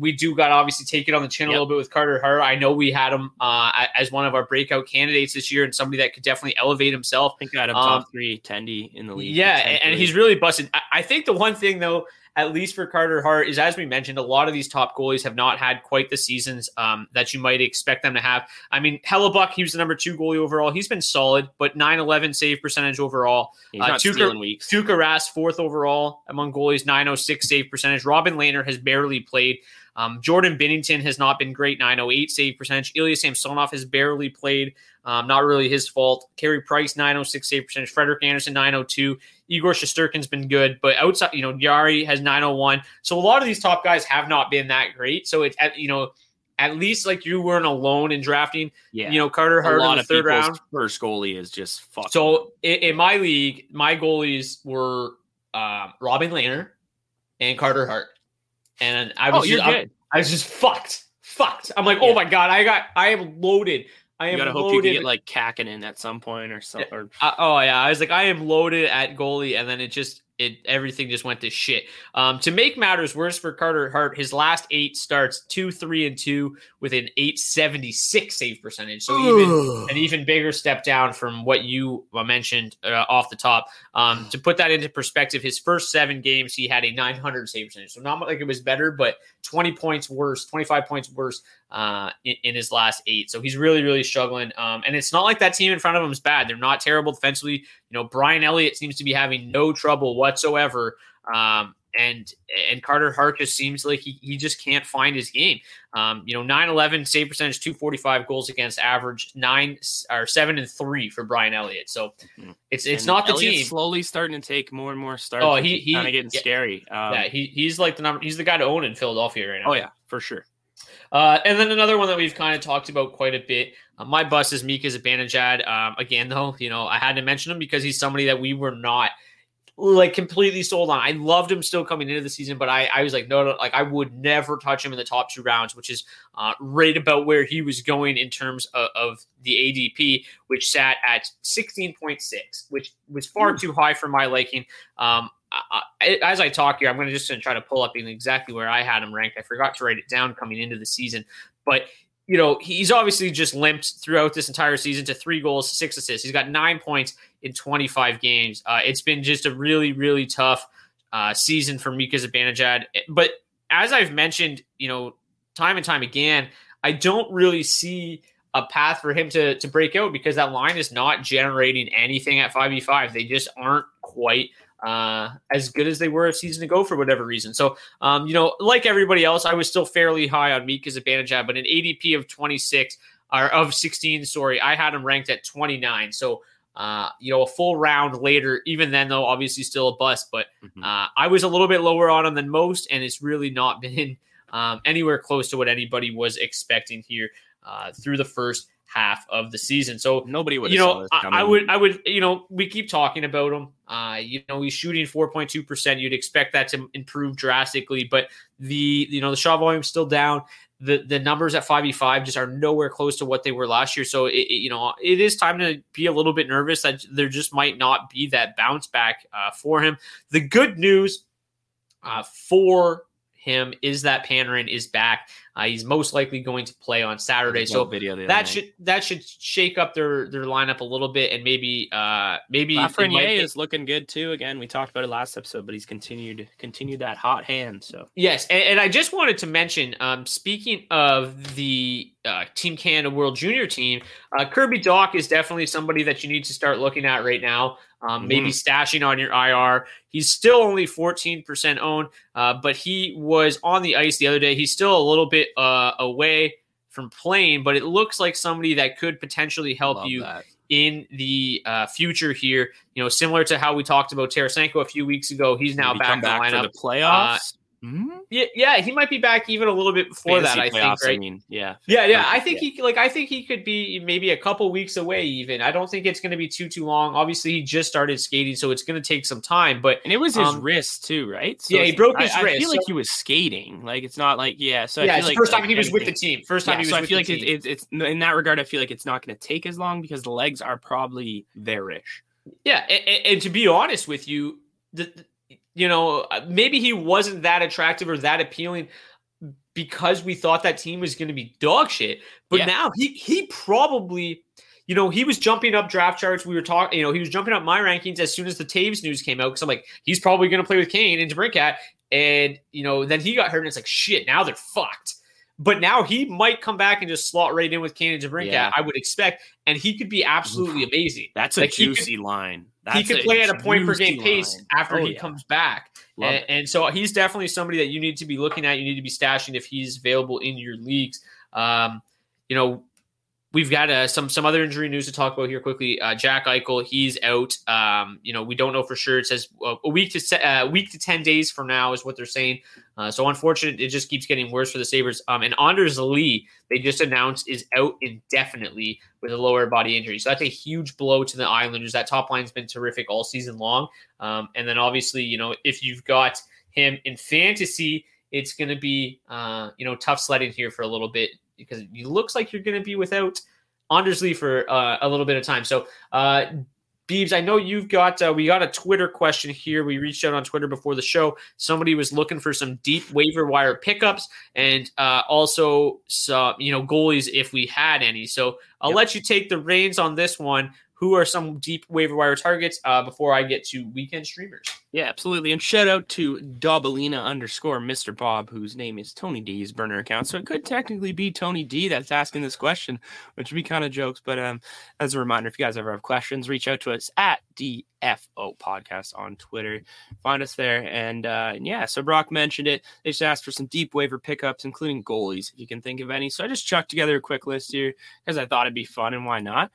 we do got to obviously take it on the chin a little bit with Carter Hart. I know we had him as one of our breakout candidates this year and somebody that could definitely elevate himself. I think I had him top 3 attendee in the league. Yeah, and he's really busted. I think the one thing, though – at least for Carter Hart, is as we mentioned, a lot of these top goalies have not had quite the seasons that you might expect them to have. I mean, Hellebuck, he was the number 2 goalie overall. He's been solid, but 911 save percentage overall. He's not stealing weeks. Tuukka Rask, 4th overall among goalies, 906 save percentage. Robin Lehner has barely played. Jordan Binnington has not been great, 908 save percentage. Ilya Samsonov has barely played. Not really his fault. Carey Price, 906 save percentage. Frederik Andersen, 902. Igor Shesterkin's been good, but outside, Jari has 901. So a lot of these top guys have not been that great. So it's at least like you weren't alone in drafting. Yeah. Carter Hart in the third round. First goalie is just fucked. So in my league, my goalies were Robin Lehner and Carter Hart, and I was just fucked. I'm like, oh my god, I am loaded. You gotta hope you can get like Kakinen at some point or something. Or... I was like, I am loaded at goalie, and then everything just went to shit. To make matters worse for Carter Hart, his last 8 starts 2-3-2 with an 876 save percentage. So an even bigger step down from what you mentioned off the top. To put that into perspective, his first 7 games he had a 900 save percentage. So not like it was better, but 20 points worse, 25 points worse in his last 8. So he's really, really struggling. And it's not like that team in front of him is bad. They're not terrible defensively. Brian Elliott seems to be having no trouble whatsoever. And Carter Hart just seems like he just can't find his game. 9-11 save percentage, 245 goals against average, 7-3 for Brian Elliott. So it's not the Elliott's team. Slowly starting to take more and more starts. Oh, he's kind of getting scary. He's like the number. He's the guy to own in Philadelphia right now. Oh yeah, for sure. And then another one that we've kind of talked about quite a bit. My bust is Mika Zibanejad. Again, though, I had to mention him because he's somebody that we were not completely sold on. I loved him still coming into the season, but I was like, no, I would never touch him in the top 2 rounds, which is right about where he was going in terms of the ADP, which sat at 16.6, which was far too high for my liking. As I talk here, I'm going to just try to pull up exactly where I had him ranked. I forgot to write it down coming into the season, but he's obviously just limped throughout this entire season to 3 goals, 6 assists. He's got 9 points in 25 games. It's been just a really, really tough season for Mika Zibanejad. But as I've mentioned, time and time again, I don't really see a path for him to break out because that line is not generating anything at 5v5. They just aren't quite as good as they were a season ago for whatever reason. So, like everybody else, I was still fairly high on Mika Zibanejad, but an ADP of 16, I had him ranked at 29. So, a full round later, even then though, obviously still a bust, but, I was a little bit lower on him than most, and it's really not been, anywhere close to what anybody was expecting here, through the first half of the season. So nobody would, I would, we keep talking about him. He's shooting 4.2%. You'd expect that to improve drastically, but the shot volume's still down. The numbers at 5v5 just are nowhere close to what they were last year. So it is time to be a little bit nervous that there just might not be that bounce back for him. The good news for him is that Panarin is back. He's most likely going to play on Saturday, so that should shake up their lineup a little bit, and maybe Lafreniere is looking good too. Again, we talked about it last episode, but he's continued that hot hand. So yes, and I just wanted to mention, speaking of the Team Canada World Junior team, Kirby Dach is definitely somebody that you need to start looking at right now. Maybe stashing on your IR. He's still only 14% owned, but he was on the ice the other day. He's still a little bit away from playing, but it looks like somebody that could potentially help you in the future here. Similar to how we talked about Tarasenko a few weeks ago, he's now back in the lineup. For the playoffs? Yeah, he might be back even a little bit before that. I think, right? Yeah. I think he could be maybe a couple weeks away. Even I don't think it's going to be too long. Obviously, he just started skating, so it's going to take some time. But and it was his wrist too, right? So he broke his wrist. I feel like he was skating. It's not like So yeah, it's the first time he was with the team. First time he was. So I feel like it's in that regard. I feel like it's not going to take as long because the legs are probably there-ish. Yeah, and to be honest with you, maybe he wasn't that attractive or that appealing because we thought that team was going to be dog shit. But now he probably, he was jumping up draft charts. We were talking, he was jumping up my rankings as soon as the Taves news came out. Cause I'm like, he's probably going to play with Kane and DeBrincat. And, then he got hurt and it's like, shit, now they're fucked. But now he might come back and just slot right in with Kane and DeBrincat, I would expect. And he could be absolutely amazing. That's a juicy line. He could play at a point per game pace after he comes back. And so he's definitely somebody that you need to be looking at. You need to be stashing if he's available in your leagues. We've got some other injury news to talk about here quickly. Jack Eichel, he's out. We don't know for sure. It says a week to 10 days from now is what they're saying. So unfortunately, it just keeps getting worse for the Sabres. And Anders Lee, they just announced, is out indefinitely with a lower body injury. So that's a huge blow to the Islanders. That top line's been terrific all season long. And then obviously, if you've got him in fantasy, it's going to be tough sledding here for a little bit, because it looks like you're going to be without Anders Lee for a little bit of time. So, Biebs, I know you've got we got a Twitter question here. We reached out on Twitter before the show. Somebody was looking for some deep waiver wire pickups and also some goalies if we had any. So I'll let you take the reins on this one. who are some deep waiver wire targets before I get to weekend streamers. Yeah, absolutely. And shout out to Dabalina_Mr. Bob, whose name is Tony D's burner account. So it could technically be Tony D that's asking this question, which would be kind of jokes. But as a reminder, if you guys ever have questions, reach out to us at DFO Podcast on Twitter. Find us there. And yeah, so Brock mentioned it. They just asked for some deep waiver pickups, including goalies, if you can think of any. So I just chucked together a quick list here because I thought it'd be fun and why not.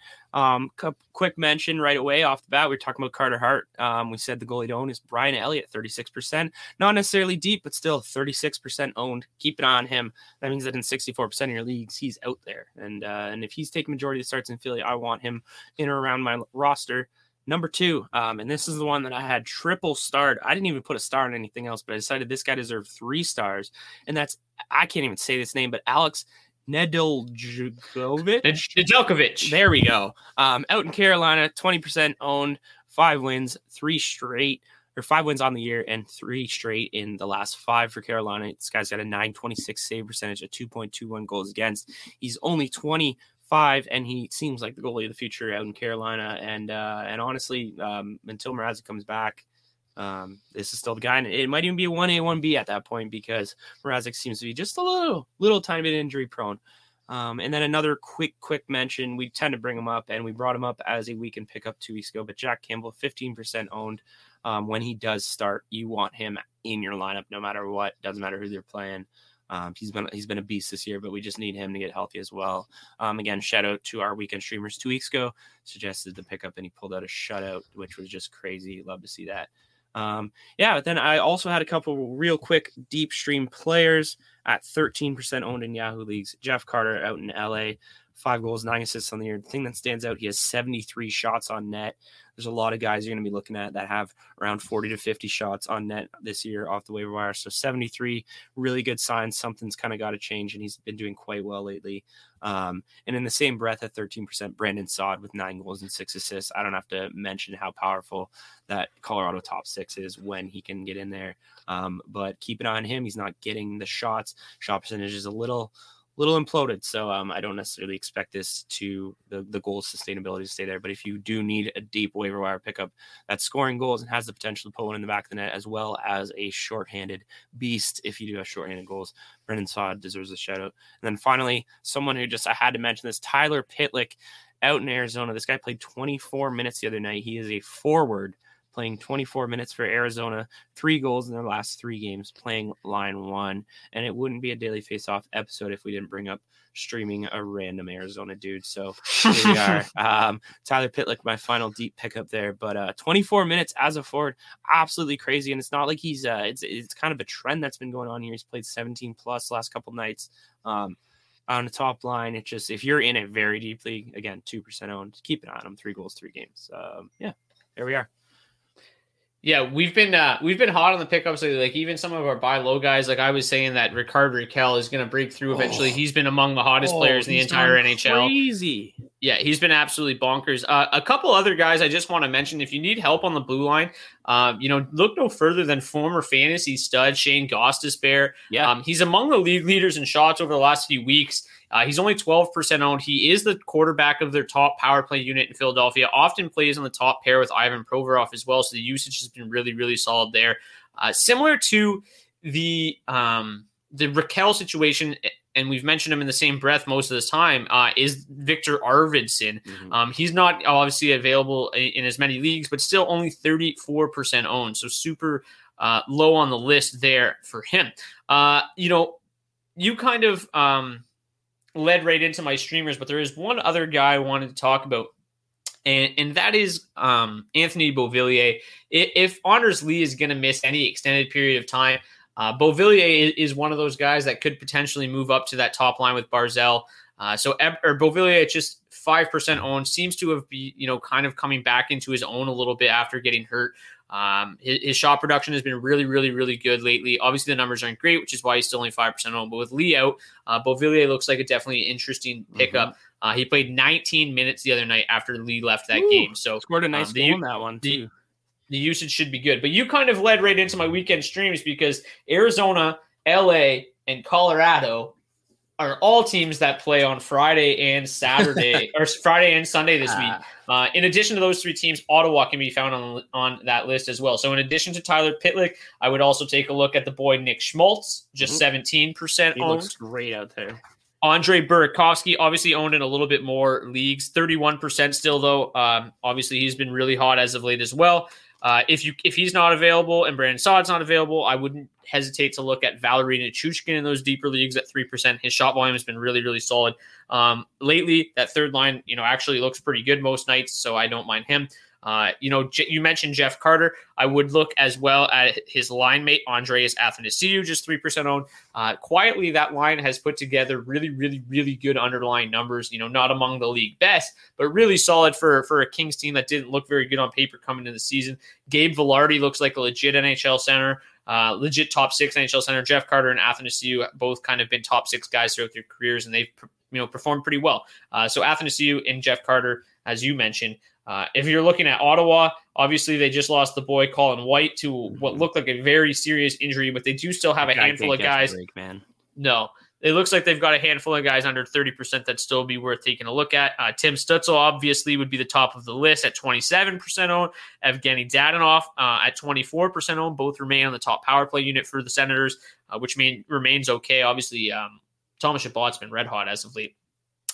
Quick mention right away off the bat, we were talking about Carter Hart. We said the goalie to own is Brian Elliott, 36%. Not necessarily deep, but still 36% owned. Keep it on him. That means that in 64% of your leagues, he's out there. And if he's taking majority of the starts in Philly, I want him in or around my roster. Number two, and this is the one that I had triple starred. I didn't even put a star on anything else, but I decided this guy deserved 3 stars. And that's, I can't even say this name, but Alex Nedeljkovic. There we go. Out in Carolina, 20% owned, 5 wins, 3 straight, or 5 wins on the year and 3 straight in the last 5 for Carolina. This guy's got a .926 save percentage, a 2.21 goals against. He's only 25, and he seems like the goalie of the future out in Carolina. And honestly, until Mrazek comes back, this is still the guy, and it might even be a 1A, 1B at that point because Mrazek seems to be just a little tiny bit injury prone. And then another quick mention, we tend to bring him up, and we brought him up as a weekend pickup 2 weeks ago, but Jack Campbell, 15% owned. When he does start, you want him in your lineup no matter what. Doesn't matter who they're playing. He's been a beast this year, but we just need him to get healthy as well. Again, shout out to our weekend streamers 2 weeks ago, suggested the pickup, and he pulled out a shutout, which was just crazy. Love to see that. But then I also had a couple real quick deep stream players at 13% owned in Yahoo leagues. Jeff Carter out in LA, 5 goals, 9 assists on the year. The thing that stands out, he has 73 shots on net. There's a lot of guys you're going to be looking at that have around 40 to 50 shots on net this year off the waiver wire. So 73, really good sign. Something's kind of got to change, and he's been doing quite well lately. And in the same breath at 13%, Brandon Saad with 9 goals and 6 assists. I don't have to mention how powerful that Colorado top 6 is when he can get in there. But keep an eye on him. He's not getting the shots. Shot percentage is a little imploded. So I don't necessarily expect this to the goal sustainability to stay there. But if you do need a deep waiver wire pickup that's scoring goals and has the potential to put one in the back of the net, as well as a shorthanded beast, if you do have shorthanded goals, Brendan Saad deserves a shout out. And then finally, someone who I had to mention this, Tyler Pitlick out in Arizona. This guy played 24 minutes the other night. He is a forward playing 24 minutes for Arizona, 3 goals in their last 3 games, playing line one. And it wouldn't be a Daily Face-Off episode if we didn't bring up streaming a random Arizona dude. So here we are. Tyler Pitlick, my final deep pickup there. But 24 minutes as a forward, absolutely crazy. And it's not like he's it's kind of a trend that's been going on here. He's played 17-plus last couple nights. On the top line, it's just if you're in a very deep league, again, 2% owned, keep an eye on him, 3 goals, 3 games. There we are. Yeah, we've been hot on the pickups lately. Like even some of our buy low guys, like I was saying that Ricard Raquel is going to break through eventually. He's been among the hottest players in the entire NHL. Crazy. Yeah, he's been absolutely bonkers. A couple other guys I just want to mention. If you need help on the blue line, look no further than former fantasy stud Shane Gostisbehere. Yeah, he's among the league leaders in shots over the last few weeks. He's only 12% owned. He is the quarterback of their top power play unit in Philadelphia, often plays on the top pair with Ivan Provorov as well. So the usage has been really, really solid there. Similar to the Raquel situation, and we've mentioned him in the same breath most of the time, is Victor Arvidsson. Mm-hmm. He's not obviously available in as many leagues, but still only 34% owned. So super low on the list there for him. You kind of... led right into my streamers, but there is one other guy I wanted to talk about, and that is Anthony Beauvillier. If Anders Lee is going to miss any extended period of time, Beauvillier is one of those guys that could potentially move up to that top line with Barzal. So Beauvillier just 5% owned, seems to have been kind of coming back into his own a little bit after getting hurt. His shot production has been really, really, really good lately. Obviously, the numbers aren't great, which is why he's still only 5% owned. But with Lee out, Beauvillier looks like a definitely interesting pickup. Mm-hmm. He played 19 minutes the other night after Lee left that game. So scored a nice goal in that one, too. The usage should be good. But you kind of led right into my weekend streams because Arizona, LA, and Colorado are all teams that play on Friday and Saturday, or Friday and Sunday this week. In addition to those three teams, Ottawa can be found on that list as well. So in addition to Tyler Pitlick, I would also take a look at the boy Nick Schmaltz, just 17% owned. He looks great out there. Andrei Burakovsky, obviously owned in a little bit more leagues, 31% still though. Obviously he's been really hot as of late as well. If he's not available and Brandon Saad's not available, I wouldn't hesitate to look at Valeri Nichushkin in those deeper leagues at 3%. His shot volume has been really, really solid. Lately, that third line, actually looks pretty good most nights, so I don't mind him. You mentioned Jeff Carter. I would look as well at his line mate, Andreas Athanasiou, just 3% owned. Quietly, that line has put together really, really, really good underlying numbers, not among the league best, but really solid for a Kings team that didn't look very good on paper coming into the season. Gabe Velarde looks like a legit NHL center, legit top six NHL center. Jeff Carter and Athanasiou both kind of been top six guys throughout their careers, and they've performed pretty well. So Athanasiou and Jeff Carter, as you mentioned. If you're looking at Ottawa, obviously they just lost the boy Colin White to what looked like a very serious injury, but they do still have a handful of guys. Break, man. No, it looks like they've got a handful of guys under 30% that'd still be worth taking a look at. Tim Stützle obviously would be the top of the list at 27% owned. Evgeny Dadonov at 24% owned. Both remain on the top power play unit for the Senators, which remains okay. Obviously, Thomas Chabot's been red hot as of late.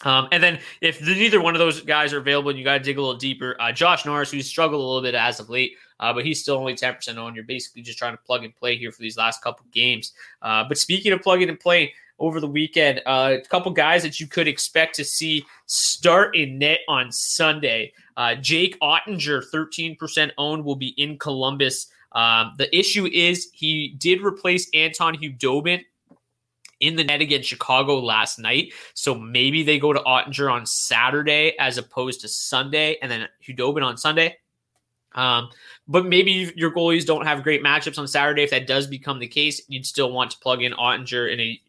And then if neither one of those guys are available and you got to dig a little deeper, Josh Norris, who's struggled a little bit as of late, but he's still only 10% owned. You're basically just trying to plug and play here for these last couple games. But speaking of plugging and play over the weekend, a couple guys that you could expect to see start in net on Sunday. Jake Ottinger, 13% owned, will be in Columbus. The issue is he did replace Anton Hudobin in the net against Chicago last night. So maybe they go to Ottinger on Saturday as opposed to Sunday, and then Hudobin on Sunday. But maybe your goalies don't have great matchups on Saturday. If that does become the case, you'd still want to plug in Ottinger in a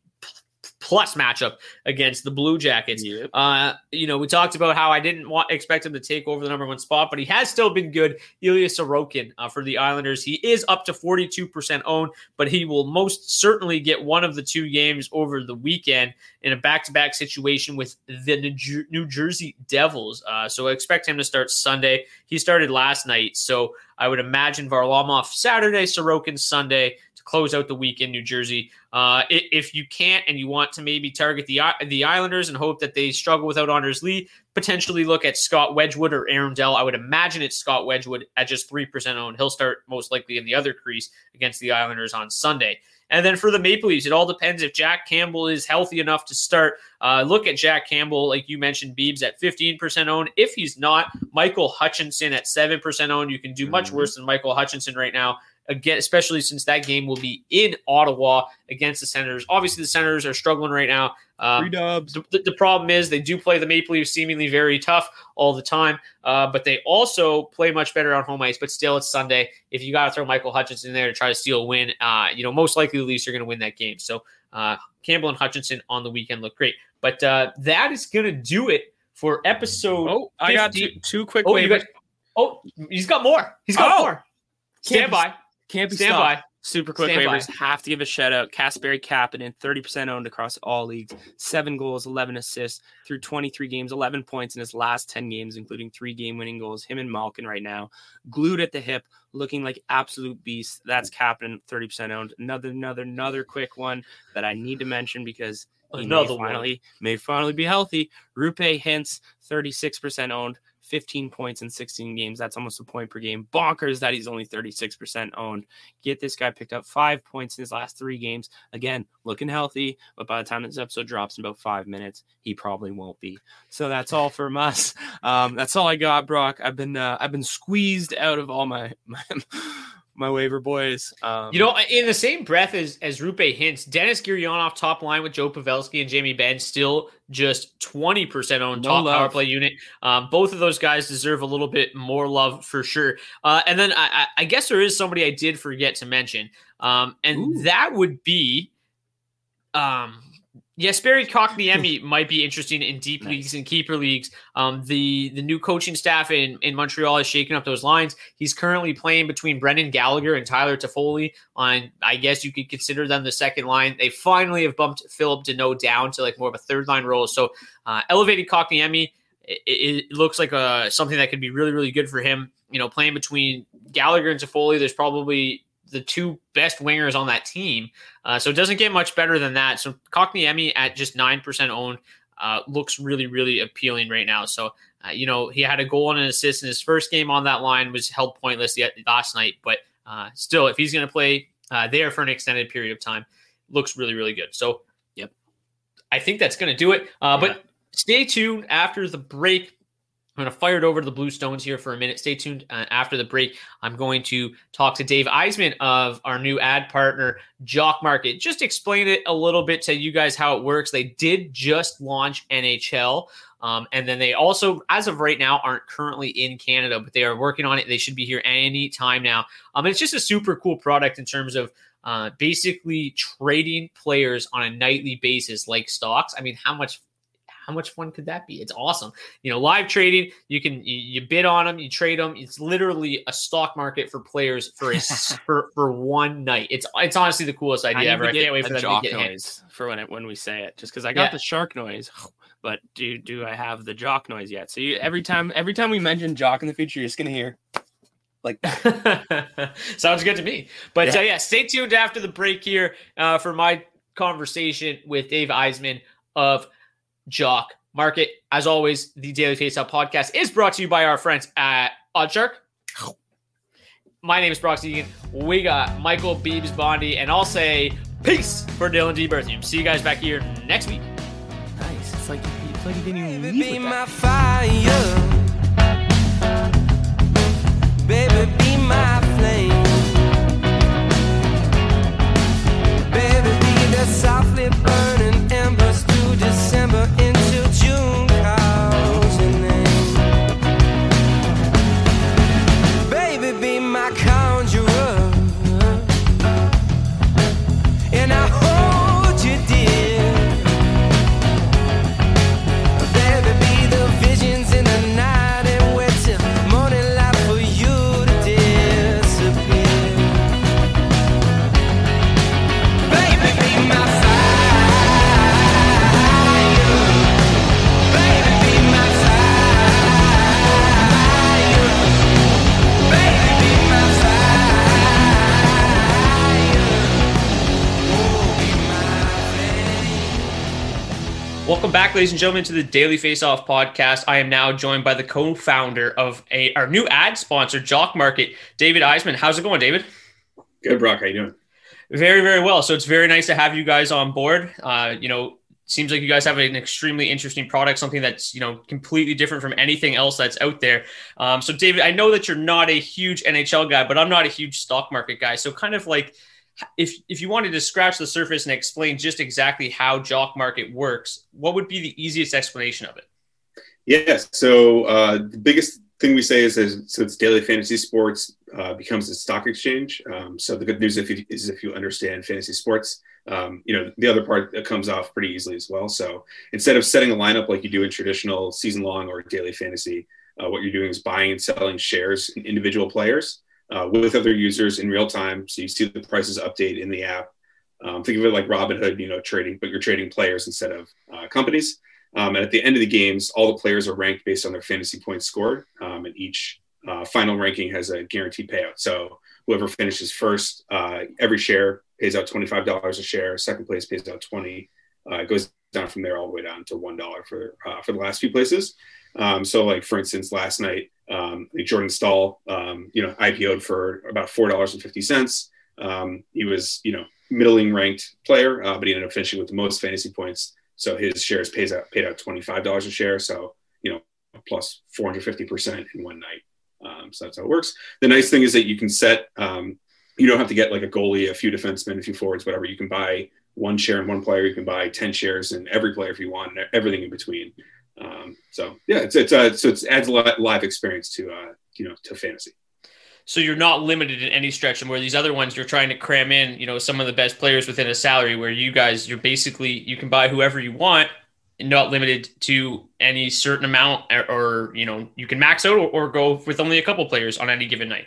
plus matchup against the Blue Jackets. Yep. We talked about how I didn't expect him to take over the number one spot, but he has still been good. Ilya Sorokin for the Islanders. He is up to 42% owned, but he will most certainly get one of the two games over the weekend in a back-to-back situation with the New Jersey Devils. So I expect him to start Sunday. He started last night, so I would imagine Varlamov Saturday, Sorokin Sunday, close out the week in New Jersey. If you can't and you want to maybe target the Islanders and hope that they struggle without Anders Lee, potentially look at Scott Wedgwood or Aaron Dell. I would imagine it's Scott Wedgwood at just 3% owned. He'll start most likely in the other crease against the Islanders on Sunday. And then for the Maple Leafs, it all depends if Jack Campbell is healthy enough to start. Look at Jack Campbell, like you mentioned, Biebs, at 15% owned. If he's not, Michael Hutchinson at 7% owned. You can do much worse than Michael Hutchinson right now. Again, especially since that game will be in Ottawa against the Senators. Obviously, the Senators are struggling right now. The problem is they do play the Maple Leafs seemingly very tough all the time, but they also play much better on home ice. But still, it's Sunday. If you got to throw Michael Hutchinson in there to try to steal a win, most likely the Leafs are going to win that game. So Campbell and Hutchinson on the weekend look great. But that is going to do it for episode 50. I got two quick waivers. He's got more. He's got more. Stand by. Can't be stopped. Super quick waivers. Have to give a shout out. Kasperi Kapanen, 30% owned across all leagues. 7 goals, 11 assists through 23 games, 11 points in his last 10 games, including 3 game-winning goals. Him and Malkin right now, glued at the hip, looking like absolute beasts. That's Kapanen, 30% owned. Another quick one that I need to mention because he may finally be healthy. Rupe Hintz, 36% owned. 15 points in 16 games. That's almost a point per game. Bonkers that he's only 36% owned. Get this guy picked up 5 points in his last 3 games. Again, looking healthy, but by the time this episode drops in about 5 minutes, he probably won't be. So that's all from us. That's all I got, Brock. I've been squeezed out of all my waiver boys. In the same breath as Rupe Hintz, Dennis Girionov top line with Joe Pavelski and Jamie Benn still just 20% owned, power play unit. Both of those guys deserve a little bit more love for sure. And then I guess there is somebody I did forget to mention, and that would be Jesperi Kotkaniemi might be interesting in deep leagues and keeper leagues. The new coaching staff in Montreal is shaking up those lines. He's currently playing between Brendan Gallagher and Tyler Toffoli on, I guess you could consider them the second line. They finally have bumped Philip Deneau down to like more of a third line role. So elevated Kotkaniemi, it looks like something that could be really, really good for him. You know, playing between Gallagher and Toffoli, there's probably the two best wingers on that team. So it doesn't get much better than that. So Kotkaniemi at just 9% owned looks really, really appealing right now. So, you know, he had a goal and an assist in his first game on that line, was held pointless last night. But still, if he's going to play there for an extended period of time, looks really, really good. So, yep, I think that's going to do it. But stay tuned after the break. I'm going to fire it over to the Blue Stones here for a minute. Stay tuned. After the break, I'm going to talk to Dave Eisman of our new ad partner, Jock Market. Just explain it a little bit to you guys how it works. They did just launch NHL, and then they also, as of right now, aren't currently in Canada, but they are working on it. They should be here any time now. It's just a super cool product in terms of basically trading players on a nightly basis like stocks. I mean, how much fun could that be? It's awesome. You know, live trading, you bid on them, you trade them. It's literally a stock market for players for one night. It's honestly the coolest idea ever. I can't wait for them to get noise hit. For when we say it, just because I got the shark noise, but do I have the jock noise yet? So every time we mention jock in the future, you're just gonna hear like sounds good to me. But stay tuned after the break here for my conversation with Dave Eisman of Jock Market. As always, the Daily Face-Off podcast is brought to you by our friends at Oddshark. My name is Brock Seegan. We got Michael Biebs Bondi, and I'll say peace for Dylan DeBerthium. See you guys back here next week. Nice. It's like you didn't even leave with that. Baby, be my flame. Baby, be the softly burning embers through December into June. Calls your name. Baby, be my conjurer, and I hold you dear. Baby, be the visions in the night and wait till morning light for you to disappear. Baby, be my Welcome back, ladies and gentlemen, to the Daily Face-Off podcast. I am now joined by the co-founder of our new ad sponsor, Jock Market, David Eisman. How's it going, David? Good, Brock. How you doing? Very, very well. So it's very nice to have you guys on board. You know, seems like you guys have an extremely interesting product, something that's, you know, completely different from anything else that's out there. So, David, I know that you're not a huge NHL guy, but I'm not a huge stock market guy. So kind of like, if you wanted to scratch the surface and explain just exactly how Jock Market works, what would be the easiest explanation of it? Yes. So the biggest thing we say is that since daily fantasy sports becomes a stock exchange. So the good news is if you understand fantasy sports, you know, the other part that comes off pretty easily as well. So instead of setting a lineup like you do in traditional season long or daily fantasy, what you're doing is buying and selling shares in individual players. With other users in real time. So you see the prices update in the app. Think of it like Robinhood, you know, trading, but you're trading players instead of companies. And at the end of the games, all the players are ranked based on their fantasy points scored. And each final ranking has a guaranteed payout. So whoever finishes first, every share pays out $25 a share. Second place pays out $20. It goes down from there all the way down to $1 for the last few places. So like, for instance, last night, Jordan Staal, you know, IPO'd for about $4.50. He was, you know, middling ranked player, but he ended up finishing with the most fantasy points. So his shares paid out $25 a share. So, you know, plus 450% in one night. So that's how it works. The nice thing is that you can set, you don't have to get like a goalie, a few defensemen, a few forwards, whatever. You can buy one share in one player. You can buy 10 shares in every player if you want, and everything in between. So it adds a lot of live experience to, you know, to fantasy. So you're not limited in any stretch. And where these other ones, you're trying to cram in, you know, some of the best players within a salary, where you guys, you're basically, you can buy whoever you want and not limited to any certain amount, or you know, you can max out or go with only a couple players on any given night.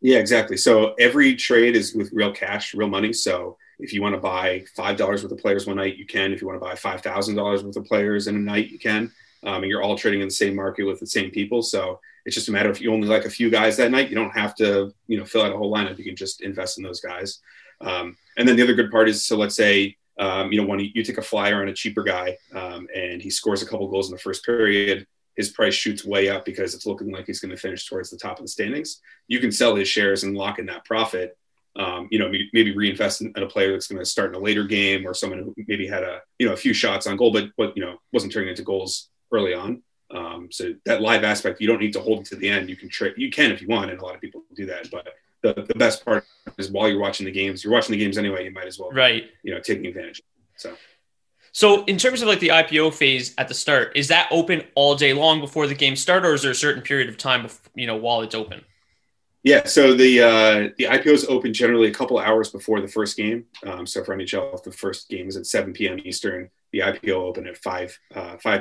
Yeah, exactly. So every trade is with real cash, real money. So if you want to buy $5 worth of players one night, you can. If you want to buy $5,000 worth of players in a night, you can. And you're all trading in the same market with the same people. So it's just a matter of, if you only like a few guys that night, you don't have to, you know, fill out a whole lineup. You can just invest in those guys. And then the other good part is, so let's say, you know, when you take a flyer on a cheaper guy and he scores a couple goals in the first period, his price shoots way up because it's looking like he's going to finish towards the top of the standings. You can sell his shares and lock in that profit. You know, maybe reinvest in a player that's going to start in a later game, or someone who maybe had a, you know, a few shots on goal, but you know, wasn't turning into goals early on. So that live aspect, you don't need to hold it to the end. You can you can, if you want, and a lot of people do that, but the best part is while you're watching the games anyway, you might as well, right, you know, taking advantage. So in terms of like the IPO phase at the start, is that open all day long before the game start, or is there a certain period of time, you know, while it's open? Yeah. So the IPO is open generally a couple hours before the first game. So for NHL, if the first game is at 7 PM Eastern, the IPO open at 5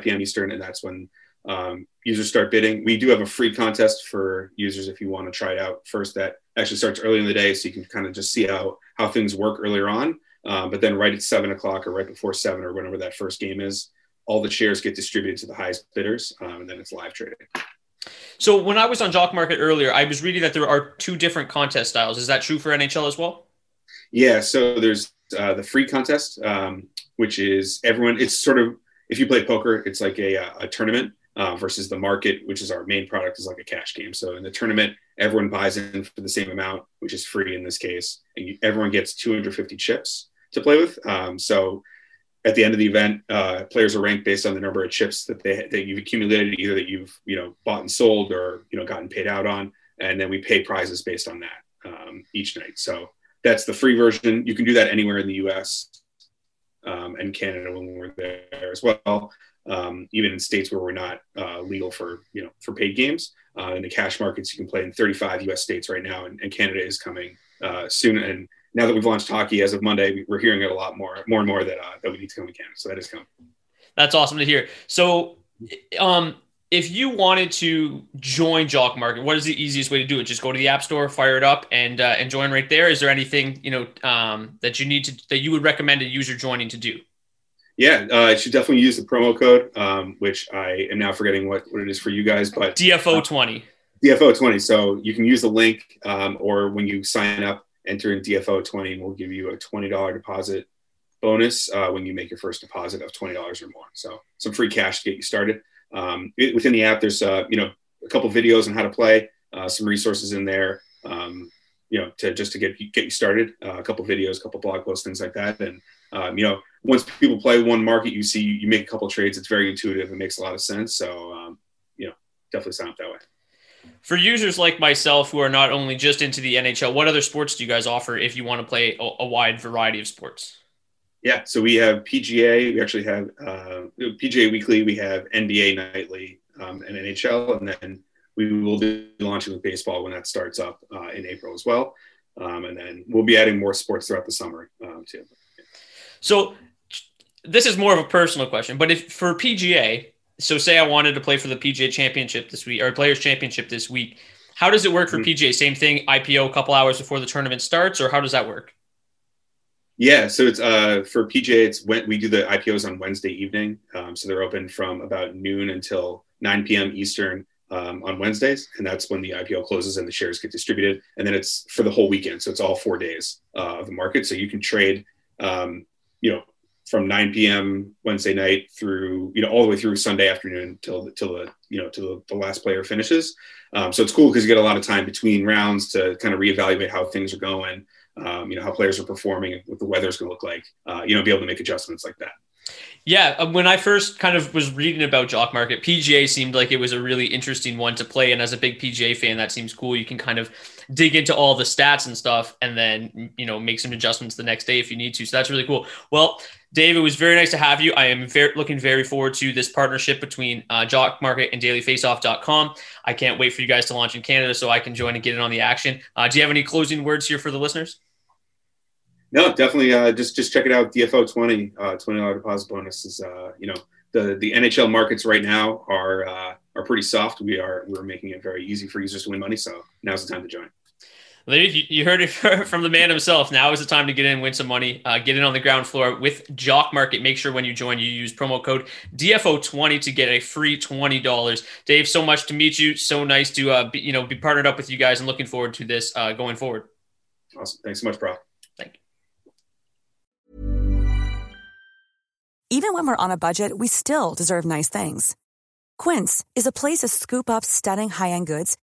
PM Eastern. And that's when users start bidding. We do have a free contest for users if you want to try it out first. That actually starts early in the day, so you can kind of just see how things work earlier on. But then right at 7 o'clock, or right before 7, or whenever that first game is, all the shares get distributed to the highest bidders, and then it's live trading. So when I was on Jock Market earlier, I was reading that there are two different contest styles. Is that true for NHL as well? Yeah. So there's the free contest, which is everyone, it's sort of, if you play poker, it's like a tournament. Versus the market, which is our main product, is like a cash game. So in the tournament, everyone buys in for the same amount, which is free in this case, and everyone gets 250 chips to play with. So at the end of the event, players are ranked based on the number of chips that you've accumulated, either that you've, you know, bought and sold, or, you know, gotten paid out on, and then we pay prizes based on that each night. So that's the free version. You can do that anywhere in the U.S. And Canada when we're there as well. Even in states where we're not legal for paid games. In the cash markets, you can play in 35 U.S. states right now, and Canada is coming soon. And now that we've launched hockey as of Monday, we're hearing it a lot more and more that we need to come to Canada. So that is coming. That's awesome to hear. So if you wanted to join Jock Market, what is the easiest way to do it? Just go to the App Store, fire it up, and join right there. Is there anything that you need that you would recommend a user joining to do? Yeah, I should definitely use the promo code, which I am now forgetting what it is for you guys, but DFO20. DFO20. So you can use the link, or when you sign up, enter in DFO20, and we'll give you a $20 deposit bonus when you make your first deposit of $20 or more. So some free cash to get you started. Within the app, there's a couple videos on how to play, some resources in there, to get you started. A couple videos, a couple blog posts, things like that, and once people play one market, you make a couple trades. It's very intuitive. It makes a lot of sense. So, definitely sign up that way. For users like myself who are not only just into the NHL, what other sports do you guys offer if you want to play a wide variety of sports? Yeah. So we have PGA. We actually have PGA Weekly. We have NBA Nightly and NHL. And then we will be launching with baseball when that starts up in April as well. And then we'll be adding more sports throughout the summer too. So this is more of a personal question, but if for PGA, so say I wanted to play for the PGA Championship this week, or Players Championship this week, how does it work for PGA? Same thing, IPO a couple hours before the tournament starts, or how does that work? Yeah, so it's for PGA, it's when we do the IPOs on Wednesday evening, so they're open from about noon until 9 p.m. Eastern on Wednesdays, and that's when the IPO closes and the shares get distributed, and then it's for the whole weekend, so it's all 4 days of the market, so you can trade. From 9 p.m. Wednesday night through, all the way through Sunday afternoon till the last player finishes. So it's cool because you get a lot of time between rounds to kind of reevaluate how things are going, how players are performing, what the weather's going to look like, be able to make adjustments like that. Yeah, when I first kind of was reading about Jock Market, PGA seemed like it was a really interesting one to play. And as a big PGA fan, that seems cool. You can kind of dig into all the stats and stuff and then, you know, make some adjustments the next day if you need to. So that's really cool. Well, Dave, it was very nice to have you. I am looking very forward to this partnership between Jock Market and dailyfaceoff.com. I can't wait for you guys to launch in Canada so I can join and get in on the action. Do you have any closing words here for the listeners? No, definitely. Just check it out. DFO 20, $20 deposit bonus is, you know, the NHL markets right now are pretty soft. We're making it very easy for users to win money. So now's the time to join. Well, you heard it from the man himself. Now is the time to get in, win some money, get in on the ground floor with Jock Market. Make sure when you join, you use promo code DFO20 to get a free $20. Dave, so much to meet you. So nice to, be partnered up with you guys and looking forward to this going forward. Awesome. Thanks so much, bro. Even when we're on a budget, we still deserve nice things. Quince is a place to scoop up stunning high-end goods